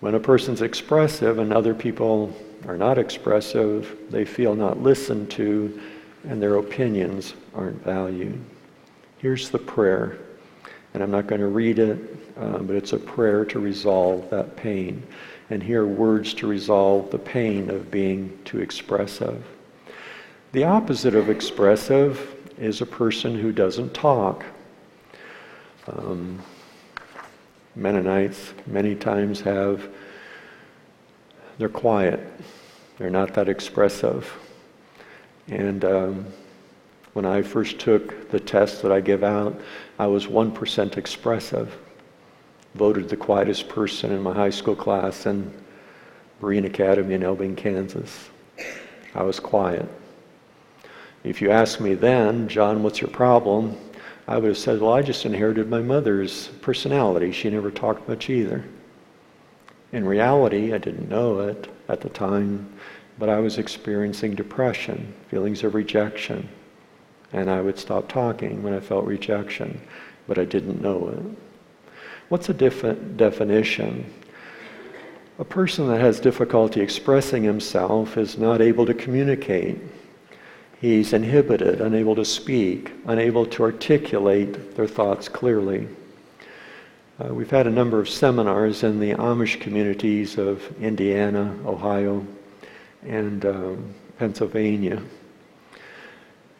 When a person's expressive and other people are not expressive, they feel not listened to, and their opinions aren't valued. Here's the prayer, and I'm not going to read it, um, but it's a prayer to resolve that pain. And here are words to resolve the pain of being too expressive. The opposite of expressive is a person who doesn't talk. Um, Mennonites many times have, they're quiet. They're not that expressive. And um, when I first took the test that I give out, I was one percent expressive. Voted the quietest person in my high school class in Berean Academy in Elbing, Kansas. I was quiet. If you asked me then, "John, what's your problem?" I would have said, "Well, I just inherited my mother's personality. She never talked much either." In reality, I didn't know it at the time, but I was experiencing depression, feelings of rejection, and I would stop talking when I felt rejection, but I didn't know it. What's a different definition? A person that has difficulty expressing himself is not able to communicate. He's inhibited, unable to speak, unable to articulate their thoughts clearly. Uh, we've had a number of seminars in the Amish communities of Indiana, Ohio, and um, Pennsylvania.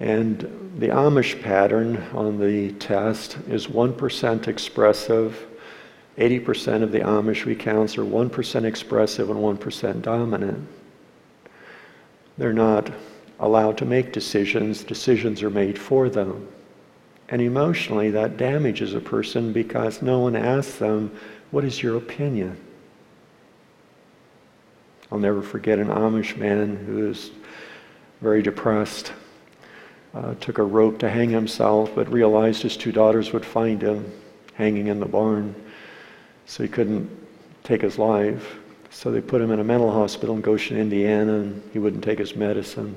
And the Amish pattern on the test is one percent expressive. eighty percent of the Amish recounts are one percent expressive and one percent dominant. They're not allowed to make decisions, decisions are made for them. And emotionally, that damages a person because no one asks them, "What is your opinion?" I'll never forget an Amish man who was very depressed, uh, took a rope to hang himself, but realized his two daughters would find him hanging in the barn, so he couldn't take his life. So they put him in a mental hospital in Goshen, Indiana, and he wouldn't take his medicine.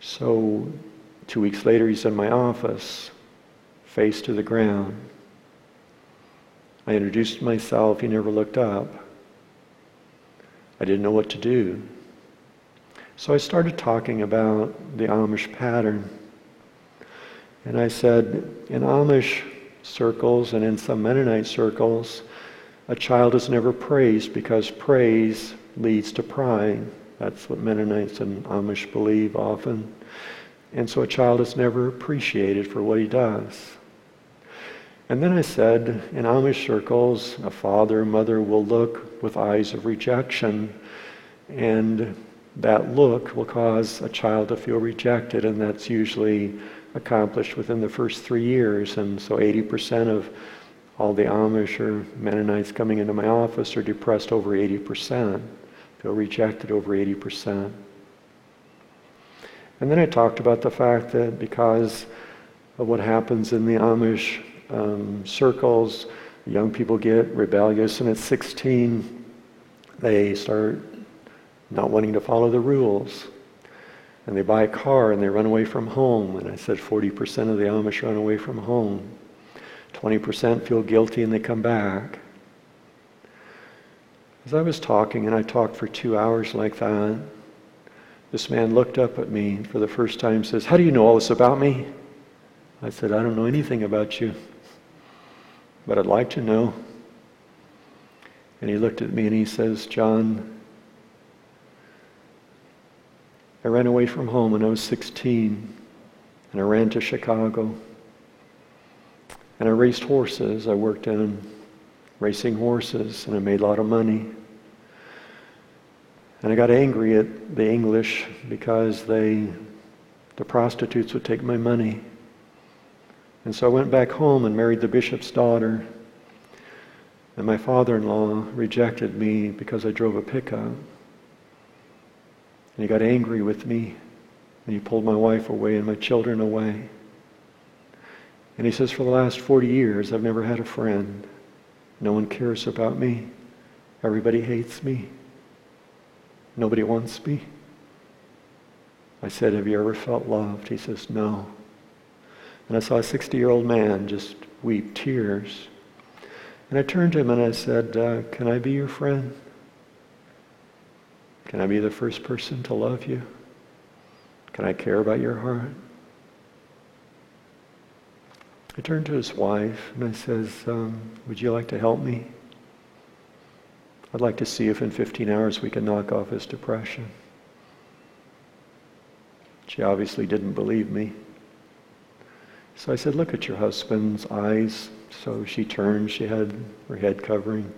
So two weeks later, he's in my office, face to the ground. I introduced myself, he never looked up. I didn't know what to do. So I started talking about the Amish pattern. And I said, in Amish circles and in some Mennonite circles, a child is never praised because praise leads to pride. That's what Mennonites and Amish believe often. And so a child is never appreciated for what he does. And then I said, in Amish circles, a father, mother will look with eyes of rejection, and that look will cause a child to feel rejected, and that's usually accomplished within the first three years. And so eighty percent of all the Amish or Mennonites coming into my office are depressed over eighty percent, feel rejected over eighty percent. And then I talked about the fact that because of what happens in the Amish um, circles, young people get rebellious, and at sixteen, they start not wanting to follow the rules. And they buy a car and they run away from home. And I said forty percent of the Amish run away from home. twenty percent feel guilty and they come back. As I was talking, and I talked for two hours like that, this man looked up at me for the first time and says, "How do you know all this about me?" I said, "I don't know anything about you, but I'd like to know." And he looked at me and he says, "John, I ran away from home when I was sixteen, and I ran to Chicago, and I raced horses. I worked in racing horses, and I made a lot of money. And I got angry at the English because they, the prostitutes would take my money. And so I went back home and married the bishop's daughter. And my father-in-law rejected me because I drove a pickup. And he got angry with me. And he pulled my wife away and my children away. And he says, for the last forty years, I've never had a friend. No one cares about me. Everybody hates me. Nobody wants me." I said, "Have you ever felt loved?" He says, "No." And I saw a sixty-year-old man just weep tears. And I turned to him and I said, uh, "Can I be your friend? Can I be the first person to love you? Can I care about your heart?" I turned to his wife and I says, um, "Would you like to help me? I'd like to see if in fifteen hours we can knock off his depression." She obviously didn't believe me. So I said, "Look at your husband's eyes." So she turned, she had her head covering.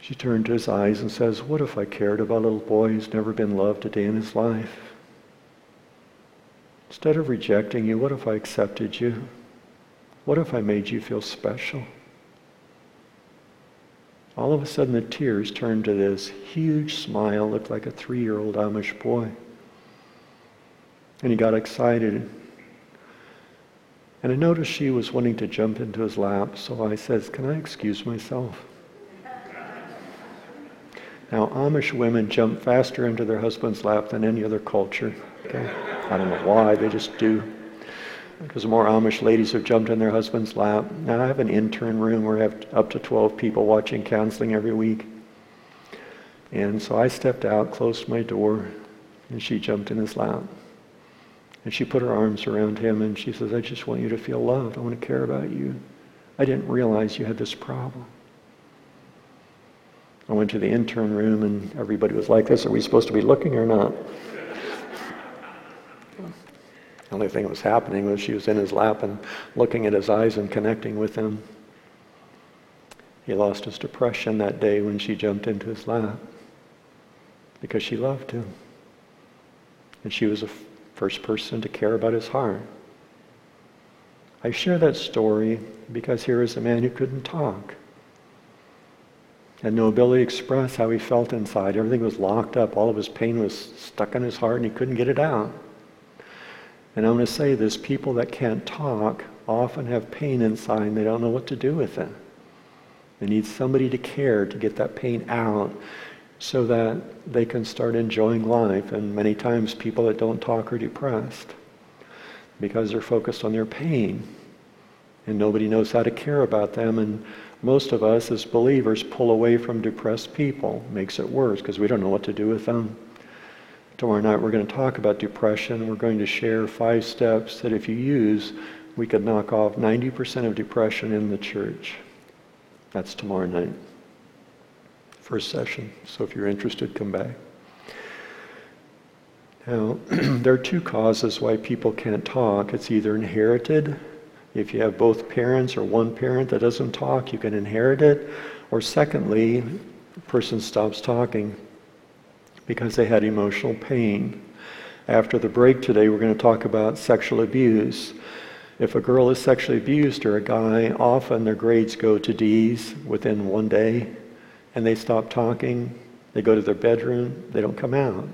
She turned to his eyes and says, "What if I cared about a little boy who's never been loved a day in his life? Instead of rejecting you, what if I accepted you? What if I made you feel special?" All of a sudden the tears turned to this huge smile, looked like a three-year-old Amish boy. And he got excited. And I noticed she was wanting to jump into his lap, so I says, "Can I excuse myself?" Now, Amish women jump faster into their husband's lap than any other culture. Okay? I don't know why, they just do. Because more Amish ladies have jumped in their husband's lap. Now, I have an intern room where I have up to twelve people watching counseling every week. And so I stepped out, closed my door, and she jumped in his lap. And she put her arms around him and she says, "I just want you to feel loved. I want to care about you. I didn't realize you had this problem." I went to the intern room and everybody was like this, "Are we supposed to be looking or not?" The only thing that was happening was she was in his lap and looking at his eyes and connecting with him. He lost his depression that day when she jumped into his lap because she loved him. And she was a first person to care about his heart. I share that story because here is a man who couldn't talk, had no ability to express how he felt inside. Everything was locked up. All of his pain was stuck in his heart and he couldn't get it out. And I'm going to say this, people that can't talk often have pain inside and they don't know what to do with it. They need somebody to care to get that pain out, so that they can start enjoying life. And many times people that don't talk are depressed because they're focused on their pain and nobody knows how to care about them. And most of us as believers pull away from depressed people. It makes it worse because we don't know what to do with them. Tomorrow night we're going to talk about depression. We're going to share five steps that if you use, we could knock off ninety percent of depression in the church. That's tomorrow night. First session, so if you're interested, come back. Now, there are two causes why people can't talk. It's either inherited, If you have both parents or one parent that doesn't talk, you can inherit it. Or secondly, the person stops talking because they had emotional pain. After the break today, we're going to talk about sexual abuse. If a girl is sexually abused or a guy, often their grades go to D's within one day, and they stop talking, they go to their bedroom, they don't come out.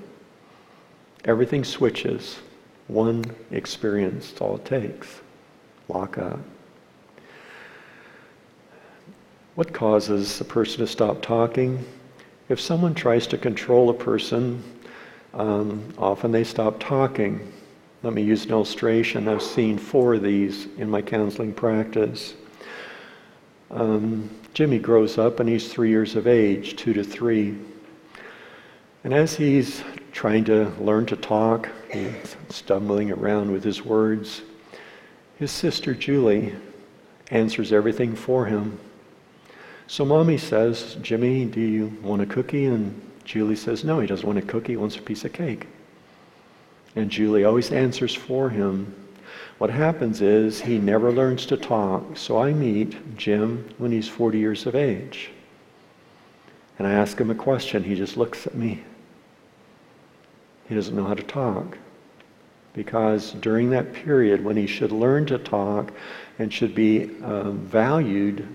Everything switches. One experience, that's all it takes. Lock up. What causes a person to stop talking? If someone tries to control a person, um, often they stop talking. Let me use an illustration. I've seen four of these in my counseling practice. Um, Jimmy grows up and he's three years of age, two to three. And as he's trying to learn to talk, he's stumbling around with his words, his sister Julie answers everything for him. So Mommy says, "Jimmy, do you want a cookie?" And Julie says, "No, he doesn't want a cookie, he wants a piece of cake." And Julie always answers for him. What happens is he never learns to talk. So I meet Jim when he's forty years of age. And I ask him a question. He just looks at me. He doesn't know how to talk. Because during that period when he should learn to talk and should be uh, valued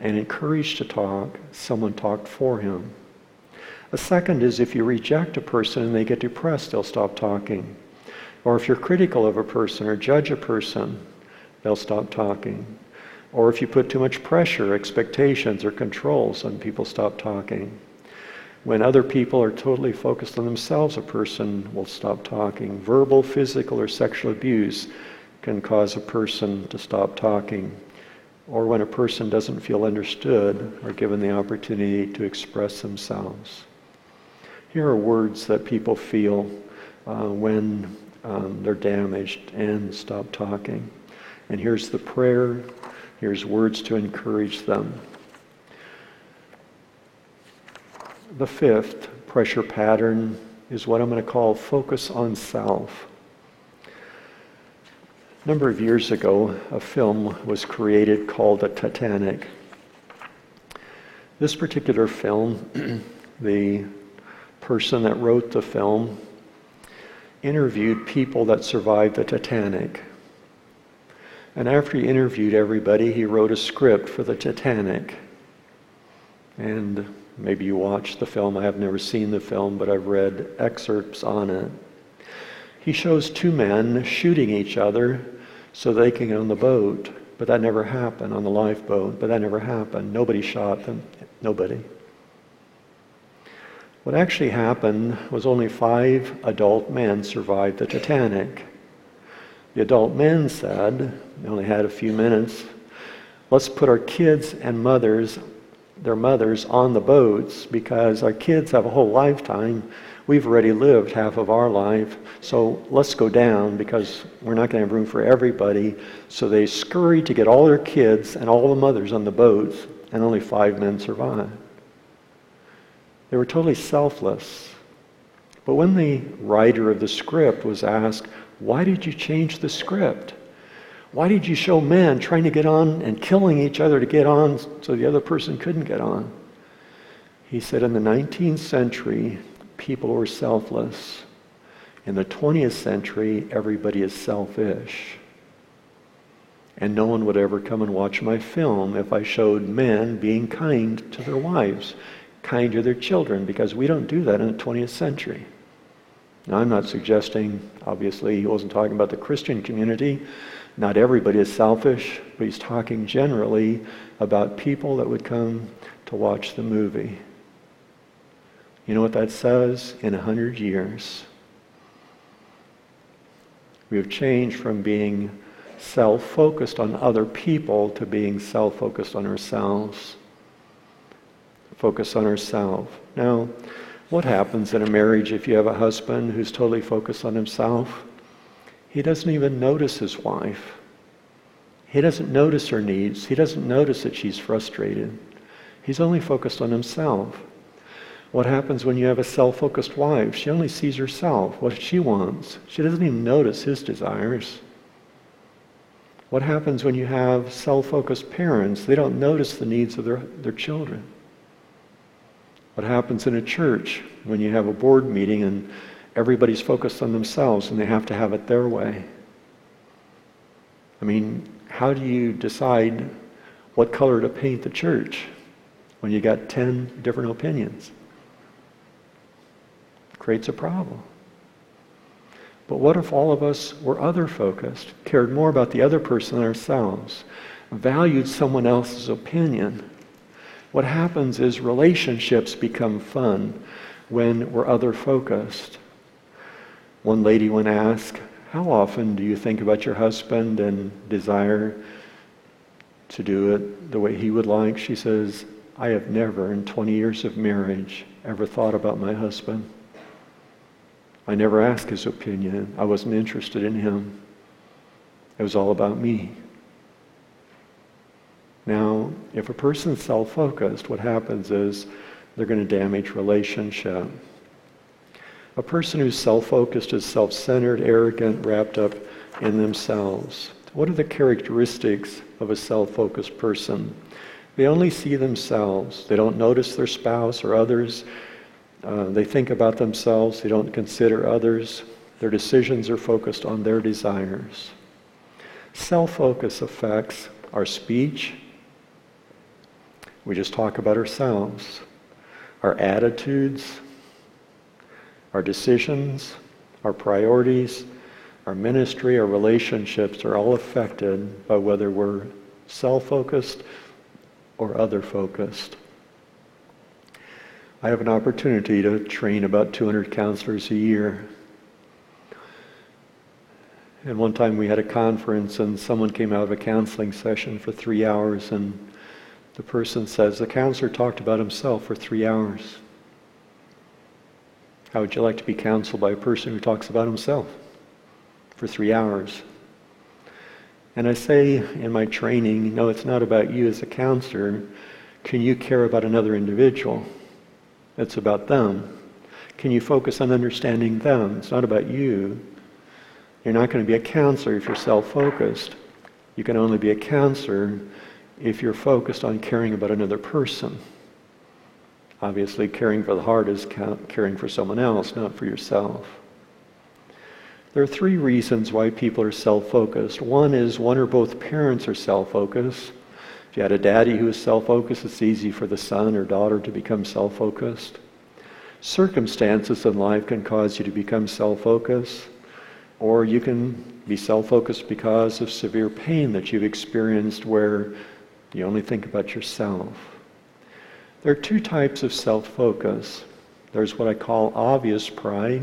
and encouraged to talk, someone talked for him. A second is if you reject a person and they get depressed, they'll stop talking. Or if you're critical of a person or judge a person, they'll stop talking. Or if you put too much pressure, expectations, or control, some people stop talking. When other people are totally focused on themselves, a person will stop talking. Verbal, physical, or sexual abuse can cause a person to stop talking. Or when a person doesn't feel understood or given the opportunity to express themselves. Here are words that people feel uh, when um, they're damaged and stop talking. And here's the prayer. Here's words to encourage them. The fifth pressure pattern is what I'm going to call focus on self. A number of years ago, a film was created called The Titanic. This particular film, the person that wrote the film interviewed people that survived the Titanic. And after he interviewed everybody, he wrote a script for the Titanic. And maybe you watched the film. I have never seen the film, but I've read excerpts on it. He shows two men shooting each other so they can get on the boat, but that never happened, on the lifeboat, but that never happened. Nobody shot them, nobody. What actually happened was only five adult men survived the Titanic. The adult men said, they only had a few minutes, let's put our kids and mothers, their mothers on the boats because our kids have a whole lifetime. We've already lived half of our life, so let's go down because we're not going to have room for everybody. So they scurried to get all their kids and all the mothers on the boats, and only five men survived. They were totally selfless. But when the writer of the script was asked, why did you change the script? Why did you show men trying to get on and killing each other to get on so the other person couldn't get on? He said, in the nineteenth century, people were selfless. In the twentieth century, everybody is selfish. And no one would ever come and watch my film if I showed men being kind to their wives, kind to their children, because we don't do that in the twentieth century. Now, I'm not suggesting, obviously, he wasn't talking about the Christian community. Not everybody is selfish, but he's talking generally about people that would come to watch the movie. You know what that says? In a hundred years, we have changed from being self-focused on other people to being self-focused on ourselves. Focus on ourselves. Now, what happens in a marriage if you have a husband who's totally focused on himself? He doesn't even notice his wife. He doesn't notice her needs. He doesn't notice that she's frustrated. He's only focused on himself. What happens when you have a self-focused wife? She only sees herself, what she wants. She doesn't even notice his desires. What happens when you have self-focused parents? They don't notice the needs of their, their children. What happens in a church when you have a board meeting and everybody's focused on themselves and they have to have it their way? I mean, how do you decide what color to paint the church when you got ten different opinions? It creates a problem. But what if all of us were other-focused, cared more about the other person than ourselves, valued someone else's opinion? What happens is relationships become fun when we're other-focused. One lady, when asked, how often do you think about your husband and desire to do it the way he would like? She says, I have never, in twenty years of marriage, ever thought about my husband. I never asked his opinion. I wasn't interested in him. It was all about me. Now, if a person's self-focused, what happens is they're going to damage relationship. A person who's self-focused is self-centered, arrogant, wrapped up in themselves. What are the characteristics of a self-focused person? They only see themselves. They don't notice their spouse or others. Uh, they think about themselves, they don't consider others. Their decisions are focused on their desires. Self-focus affects our speech. We just talk about ourselves. Our attitudes, our decisions, our priorities, our ministry, our relationships are all affected by whether we're self-focused or other-focused. I have an opportunity to train about two hundred counselors a year. And one time we had a conference and someone came out of a counseling session for three hours and the person says, the counselor talked about himself for three hours. How would you like to be counseled by a person who talks about himself for three hours? And I say in my training, no, it's not about you as a counselor. Can you care about another individual? It's about them. Can you focus on understanding them? It's not about you. You're not going to be a counselor if you're self-focused. You can only be a counselor if you're focused on caring about another person. Obviously, caring for the heart is caring for someone else, not for yourself. There are three reasons why people are self-focused. One is one or both parents are self-focused. If you had a daddy who was self-focused, it's easy for the son or daughter to become self-focused. Circumstances in life can cause you to become self-focused, or you can be self-focused because of severe pain that you've experienced where you only think about yourself. There are two types of self-focus. There's what I call obvious pride,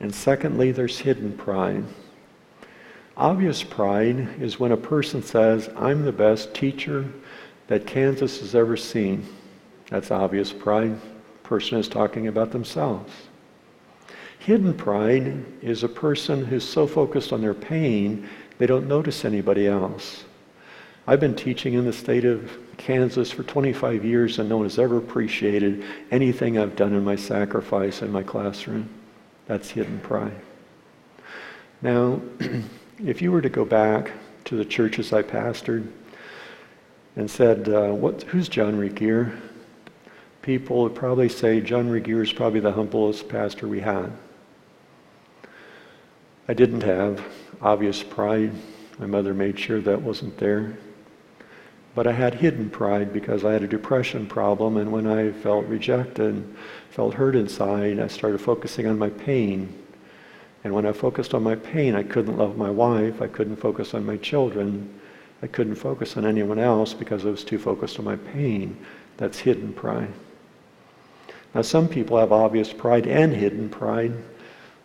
and secondly, there's hidden pride. Obvious pride is when a person says, I'm the best teacher that Kansas has ever seen. That's obvious pride. The person is talking about themselves. Hidden pride is a person who's so focused on their pain, they don't notice anybody else. I've been teaching in the state of Kansas for twenty-five years and no one has ever appreciated anything I've done in my sacrifice in my classroom. That's hidden pride. Now, if you were to go back to the churches I pastored and said, uh, what, who's John Regeer? People would probably say, John Regeer is probably the humblest pastor we had. I didn't have obvious pride. My mother made sure that wasn't there. But I had hidden pride because I had a depression problem, and when I felt rejected, felt hurt inside, I started focusing on my pain. And when I focused on my pain, I couldn't love my wife, I couldn't focus on my children, I couldn't focus on anyone else because I was too focused on my pain. That's hidden pride. Now some people have obvious pride and hidden pride.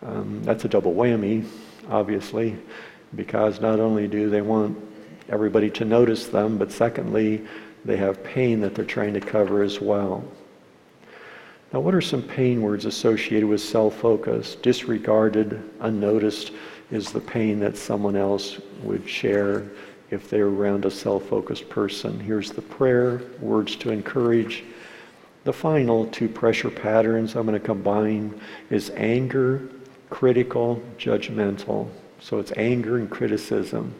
Um, that's a double whammy, obviously, because not only do they want everybody to notice them, but secondly, they have pain that they're trying to cover as well. Now, what are some pain words associated with self-focus? Disregarded, unnoticed is the pain that someone else would share if they're around a self-focused person. Here's the prayer, words to encourage. The final two pressure patterns I'm going to combine is anger, critical, judgmental. So it's anger and criticism.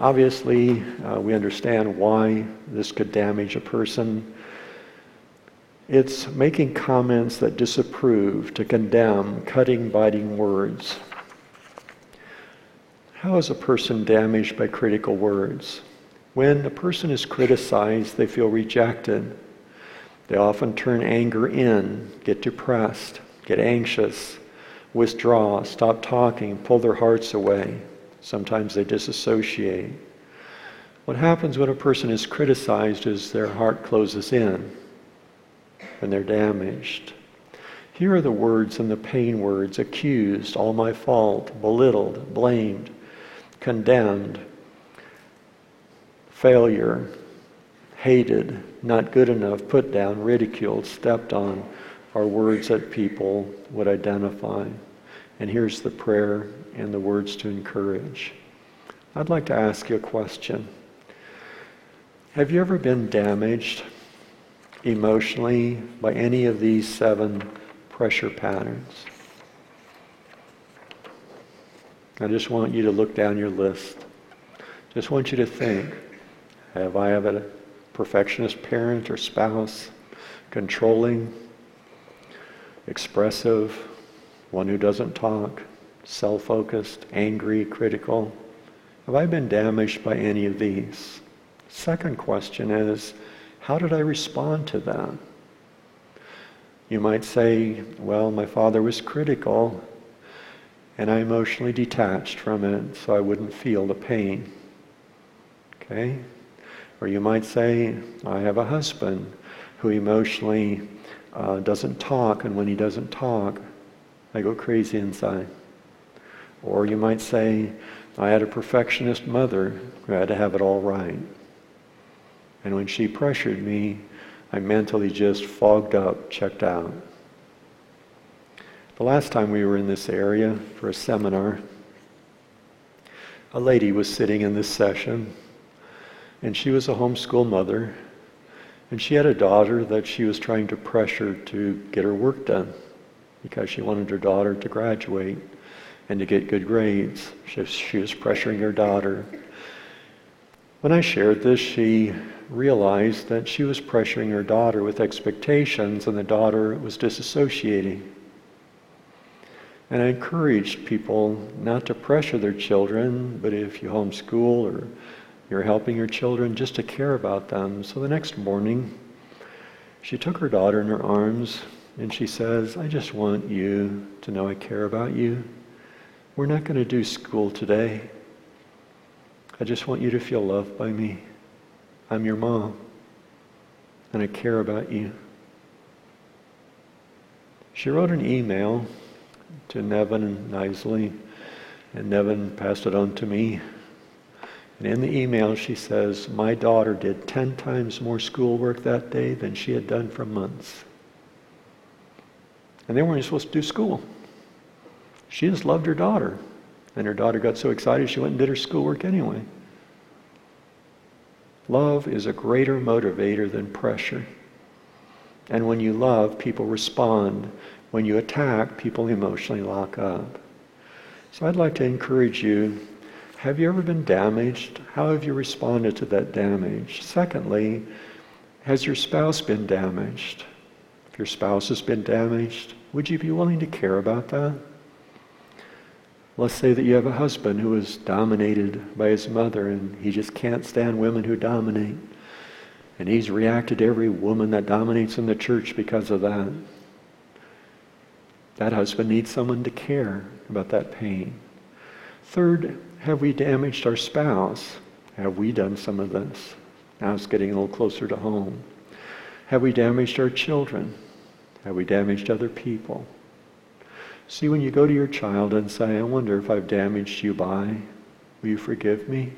Obviously, uh, we understand why this could damage a person. It's making comments that disapprove, to condemn, cutting, biting words. How is a person damaged by critical words? When a person is criticized, they feel rejected. They often turn anger in, get depressed, get anxious, withdraw, stop talking, pull their hearts away. Sometimes they disassociate. What happens when a person is criticized is their heart closes in and they're damaged. Here are the words and the pain words: accused, all my fault, belittled, blamed, condemned, failure, hated, not good enough, put down, ridiculed, stepped on, are words that people would identify. And here's the prayer and the words to encourage. I'd like to ask you a question. Have you ever been damaged emotionally by any of these seven pressure patterns? I just want you to look down your list. Just want you to think, have I have a perfectionist parent or spouse, controlling, expressive, one who doesn't talk, self-focused, angry, critical? Have I been damaged by any of these? Second question is, how did I respond to that? You might say, well, my father was critical and I emotionally detached from it, so I wouldn't feel the pain. Okay? Or you might say, I have a husband who emotionally uh, doesn't talk, and when he doesn't talk, I go crazy inside. Or you might say, I had a perfectionist mother who had to have it all right. And when she pressured me, I mentally just fogged up, checked out. The last time we were in this area for a seminar, a lady was sitting in this session, and she was a homeschool mother, and she had a daughter that she was trying to pressure to get her work done because she wanted her daughter to graduate and to get good grades. She, she was pressuring her daughter. When I shared this, she realized that she was pressuring her daughter with expectations, and the daughter was disassociating. And I encouraged people not to pressure their children, but if you homeschool or you're helping your children, just to care about them. So the next morning, she took her daughter in her arms and she says, I just want you to know I care about you. We're not going to do school today. I just want you to feel loved by me. I'm your mom, and I care about you. She wrote an email to Nevin and Nisley, and Nevin passed it on to me. And in the email she says, my daughter did ten times more schoolwork that day than she had done for months. And they weren't supposed to do school. She just loved her daughter. And her daughter got so excited she went and did her schoolwork anyway. Love is a greater motivator than pressure. And when you love, people respond. When you attack, people emotionally lock up. So I'd like to encourage you, have you ever been damaged? How have you responded to that damage? Secondly, has your spouse been damaged? If your spouse has been damaged, would you be willing to care about that? Let's say that you have a husband who is dominated by his mother, and he just can't stand women who dominate. And he's reacted to every woman that dominates in the church because of that. That husband needs someone to care about that pain. Third, have we damaged our spouse? Have we done some of this? Now it's getting a little closer to home. Have we damaged our children? Have we damaged other people? See, when you go to your child and say, I wonder if I've damaged you by, will you forgive me?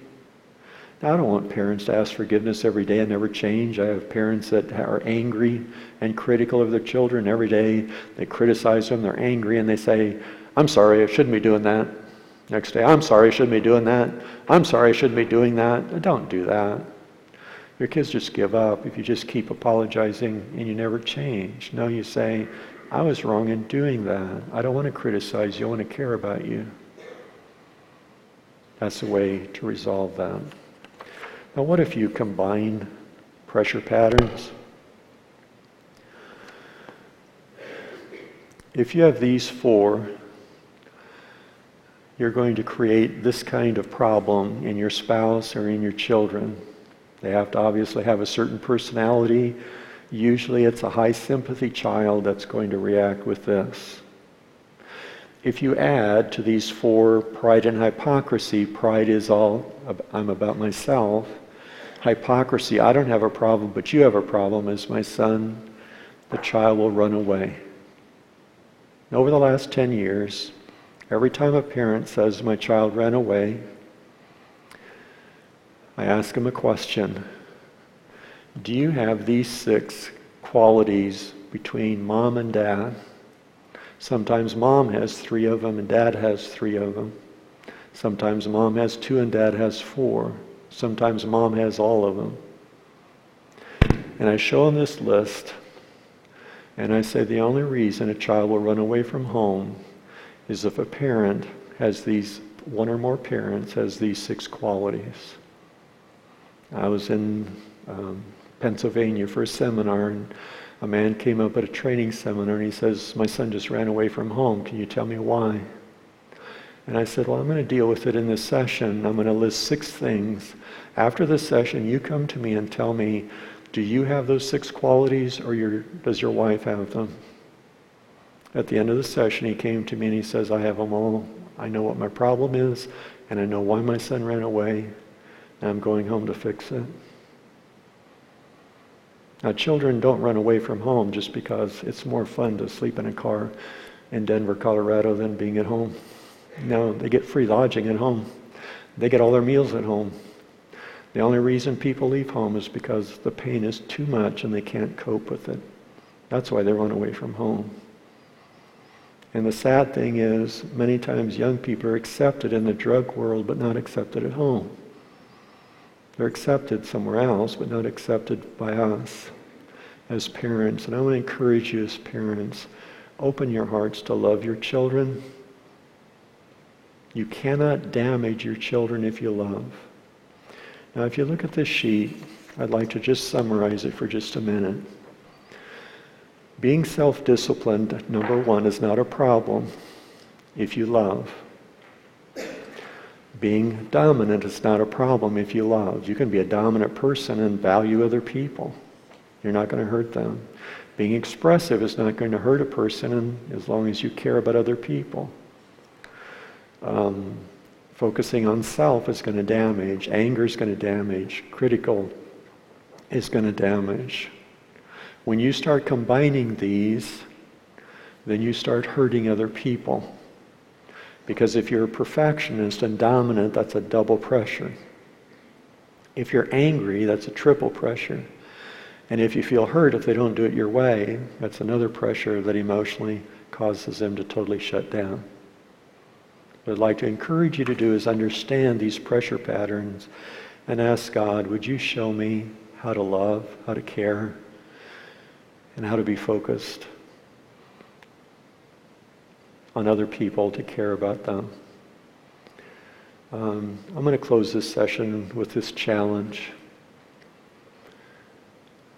Now, I don't want parents to ask forgiveness every day and never change. I have parents that are angry and critical of their children every day. They criticize them, they're angry, and they say, I'm sorry, I shouldn't be doing that. Next day, I'm sorry, I shouldn't be doing that. I'm sorry, I shouldn't be doing that. Don't do that. Your kids just give up if you just keep apologizing and you never change. No, you say, I was wrong in doing that. I don't want to criticize you. I want to care about you. That's a way to resolve that. Now, what if you combine pressure patterns? If you have these four, you're going to create this kind of problem in your spouse or in your children. They have to obviously have a certain personality. Usually it's a high sympathy child that's going to react with this. If you add to these four pride and hypocrisy, pride is all I'm about myself. Hypocrisy, I don't have a problem, but you have a problem, is my son. The child will run away. And over the last ten years, every time a parent says, my child ran away, I ask him a question. Do you have these six qualities between mom and dad? Sometimes mom has three of them and dad has three of them. Sometimes mom has two and dad has four. Sometimes mom has all of them. And I show him this list, and I say the only reason a child will run away from home is if a parent has these, one or more parents has these six qualities. I was in um, Pennsylvania for a seminar, and a man came up at a training seminar and he says, my son just ran away from home, can you tell me why? And I said, well, I'm going to deal with it in this session. I'm going to list six things. After this session, you come to me and tell me, do you have those six qualities or your, does your wife have them? At the end of the session, he came to me and he says, I have them all. I know what my problem is, and I know why my son ran away, and I'm going home to fix it. Now, children don't run away from home just because it's more fun to sleep in a car in Denver, Colorado than being at home. No, they get free lodging at home. They get all their meals at home. The only reason people leave home is because the pain is too much and they can't cope with it. That's why they run away from home. And the sad thing is, many times young people are accepted in the drug world but not accepted at home. They're accepted somewhere else but not accepted by us as parents. And I want to encourage you as parents, open your hearts to love your children. You cannot damage your children if you love. Now, if you look at this sheet, I'd like to just summarize it for just a minute. Being self-disciplined, number one, is not a problem if you love. Being dominant is not a problem if you love. You can be a dominant person and value other people. You're not going to hurt them. Being expressive is not going to hurt a person, and as long as you care about other people. Um, focusing on self is going to damage. Anger is going to damage. Critical is going to damage. When you start combining these, then you start hurting other people. Because if you're a perfectionist and dominant, that's a double pressure. If you're angry, that's a triple pressure. And if you feel hurt if they don't do it your way, that's another pressure that emotionally causes them to totally shut down. What I'd like to encourage you to do is understand these pressure patterns and ask God, would you show me how to love, how to care, and how to be focused on other people to care about them. Um, I'm going to close this session with this challenge.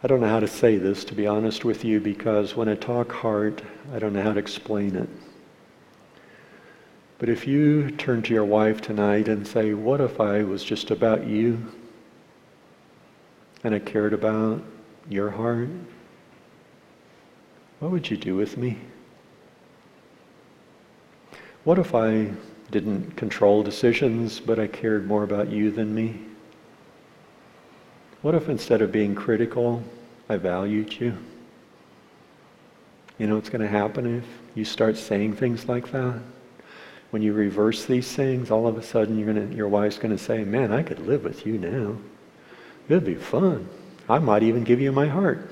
I don't know how to say this, to be honest with you, because when I talk heart, I don't know how to explain it. But if you turn to your wife tonight and say, what if I was just about you and I cared about your heart? What would you do with me? What if I didn't control decisions, but I cared more about you than me? What if instead of being critical, I valued you? You know what's going to happen if you start saying things like that? When you reverse these things, all of a sudden you're gonna, your wife's going to say, man, I could live with you now. It'd be fun. I might even give you my heart.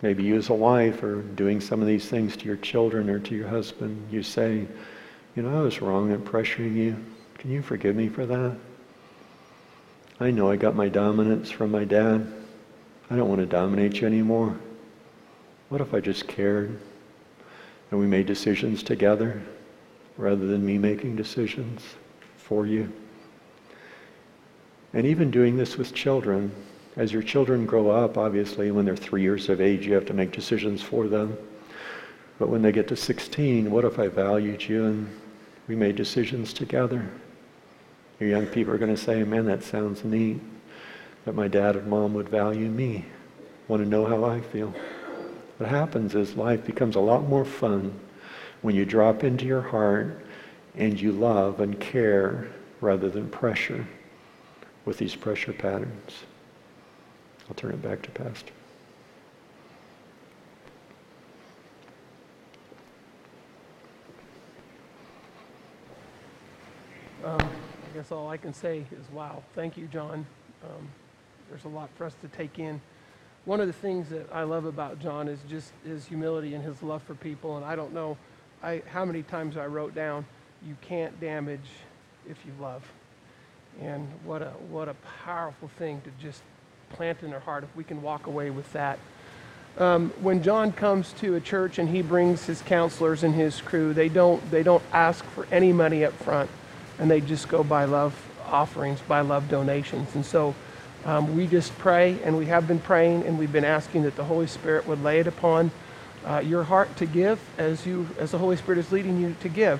Maybe you as a wife are doing some of these things to your children or to your husband. You say, you know, I was wrong in pressuring you. Can you forgive me for that? I know I got my dominance from my dad. I don't want to dominate you anymore. What if I just cared and we made decisions together? rather than me making decisions for you. And even doing this with children. As your children grow up, obviously, when they're three years of age, you have to make decisions for them. But when they get to sixteen, what if I valued you and we made decisions together? Your young people are going to say, man, that sounds neat, that my dad and mom would value me, want to know how I feel. What happens is life becomes a lot more fun when you drop into your heart and you love and care rather than pressure with these pressure patterns. I'll turn it back to Pastor. Um, I guess all I can say is, wow, thank you, John. Um, there's a lot for us to take in. One of the things that I love about John is just his humility and his love for people. And I don't know I, how many times I wrote down, you can't damage if you love. And what a what a powerful thing to just plant in their heart if we can walk away with that. Um, when John comes to a church and he brings his counselors and his crew, they don't they don't ask for any money up front, and they just go by love offerings, by love donations. And so um, we just pray, and we have been praying, and we've been asking that the Holy Spirit would lay it upon uh, your heart to give as you as the Holy Spirit is leading you to give.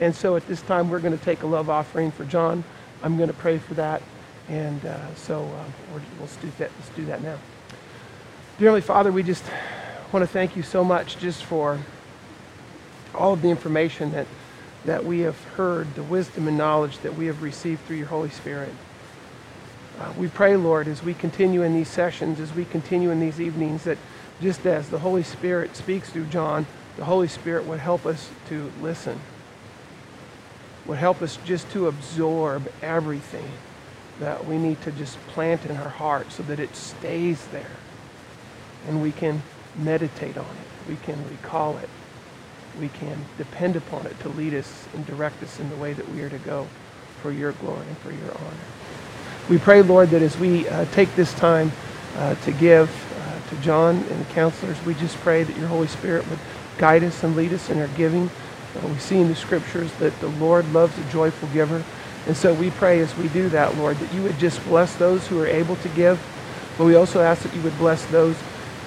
And so at this time we're going to take a love offering for John. I'm going to pray for that. And uh, so um, we're, let's, do that, let's do that now. Dear Heavenly Father, we just want to thank you so much just for all of the information that, that we have heard, the wisdom and knowledge that we have received through your Holy Spirit. Uh, we pray, Lord, as we continue in these sessions, as we continue in these evenings, that just as the Holy Spirit speaks through John, the Holy Spirit would help us to listen, would help us just to absorb everything that we need to just plant in our heart so that it stays there and we can meditate on it, we can recall it, we can depend upon it to lead us and direct us in the way that we are to go for your glory and for your honor. We pray, Lord, that as we uh, take this time uh, to give uh, to John and the counselors, we just pray that your Holy Spirit would guide us and lead us in our giving. Uh, we see in the scriptures that the Lord loves a joyful giver. And so we pray as we do that, Lord, that you would just bless those who are able to give, but we also ask that you would bless those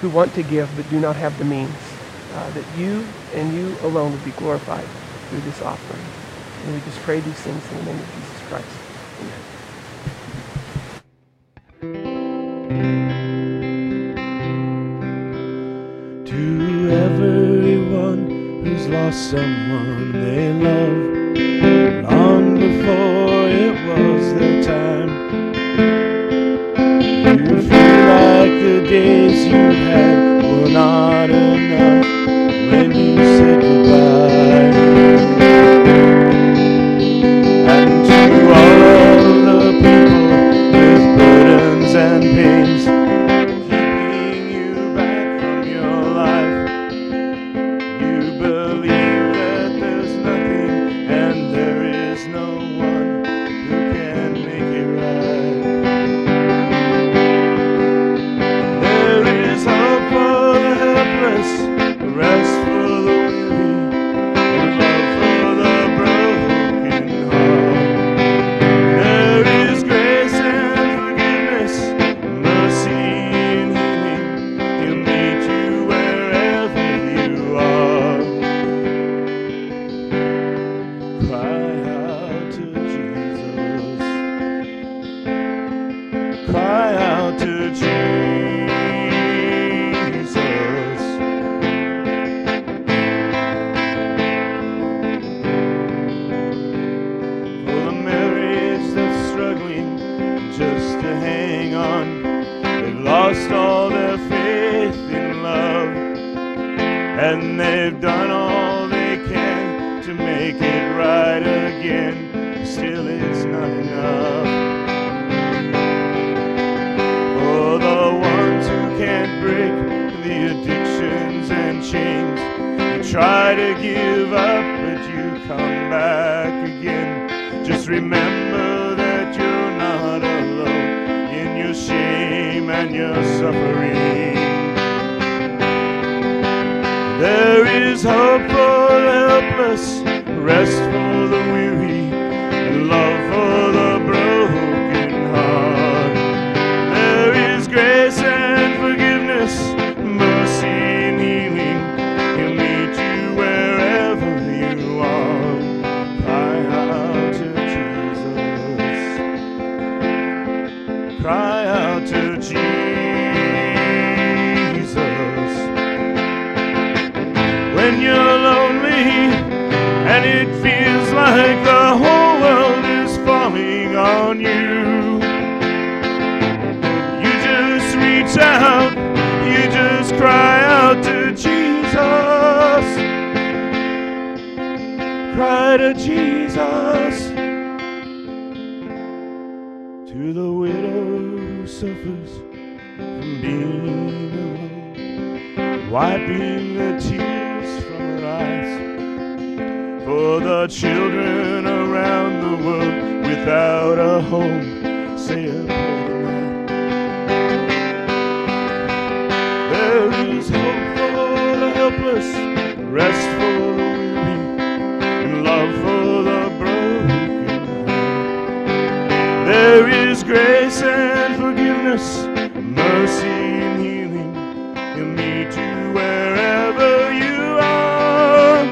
who want to give but do not have the means, uh, that you and you alone would be glorified through this offering. And we just pray these things in the name of Jesus Christ. Amen. To everyone who's lost someone they love, long before it was their time, you feel like the days you had were not enough when you said goodbye. And to all of the people with burdens and pains keeping you back from your life, you believe that there's nothing and there no one who can make it right. There is hope for the helpless, rest for the weary, and love for the broken heart. There is grace and forgiveness, mercy and healing. He'll meet you wherever you are. Cry to Jesus, cry out to Jesus, for the marriage that's struggling just to hang on, they've lost all their faith in love, and they've done all they can to make it right again. Still it's not enough. For the ones who can't break the addictions and chains, you try to give up but you come back again. Just remember that you're not alone in your shame and your suffering. There is hope for the helpless, rest for the weary, and love for the broken heart. There is grace and forgiveness, mercy and healing. He'll lead you wherever you are. Cry out to Jesus. Cry out to Jesus. When you're and it feels like the whole world is falling on you, you just reach out, you just cry out to Jesus. Cry to Jesus. To the widow who suffers from being alone, wiping the tears from her eyes. For the children around the world without a home, say a prayer. There is hope for the helpless, rest for the weary, and love for the broken. There is grace and forgiveness, mercy and healing. He'll meet you wherever you are.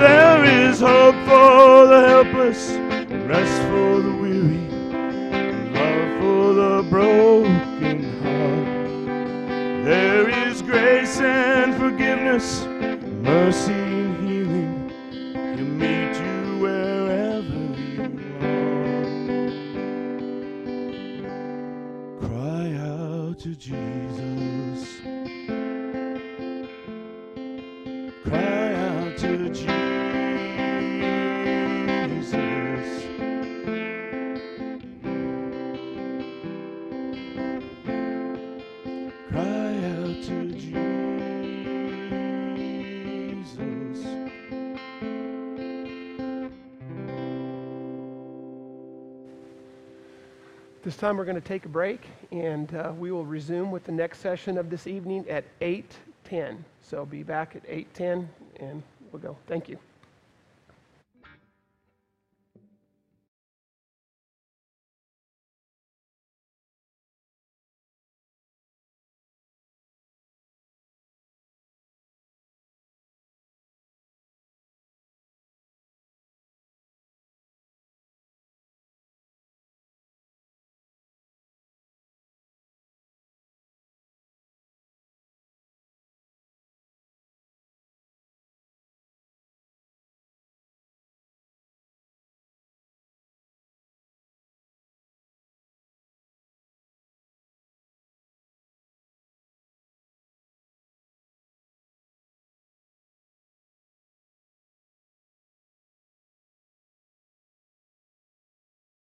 There hope for the helpless, rest for the weary, and love for the broken heart. There is grace and forgiveness, mercy and healing. He'll meet you wherever you are. Cry out to Jesus. Cry out to Jesus. This time we're going to take a break, and uh, we will resume with the next session of this evening at eight ten. So be back at eight ten, and we'll go. Thank you.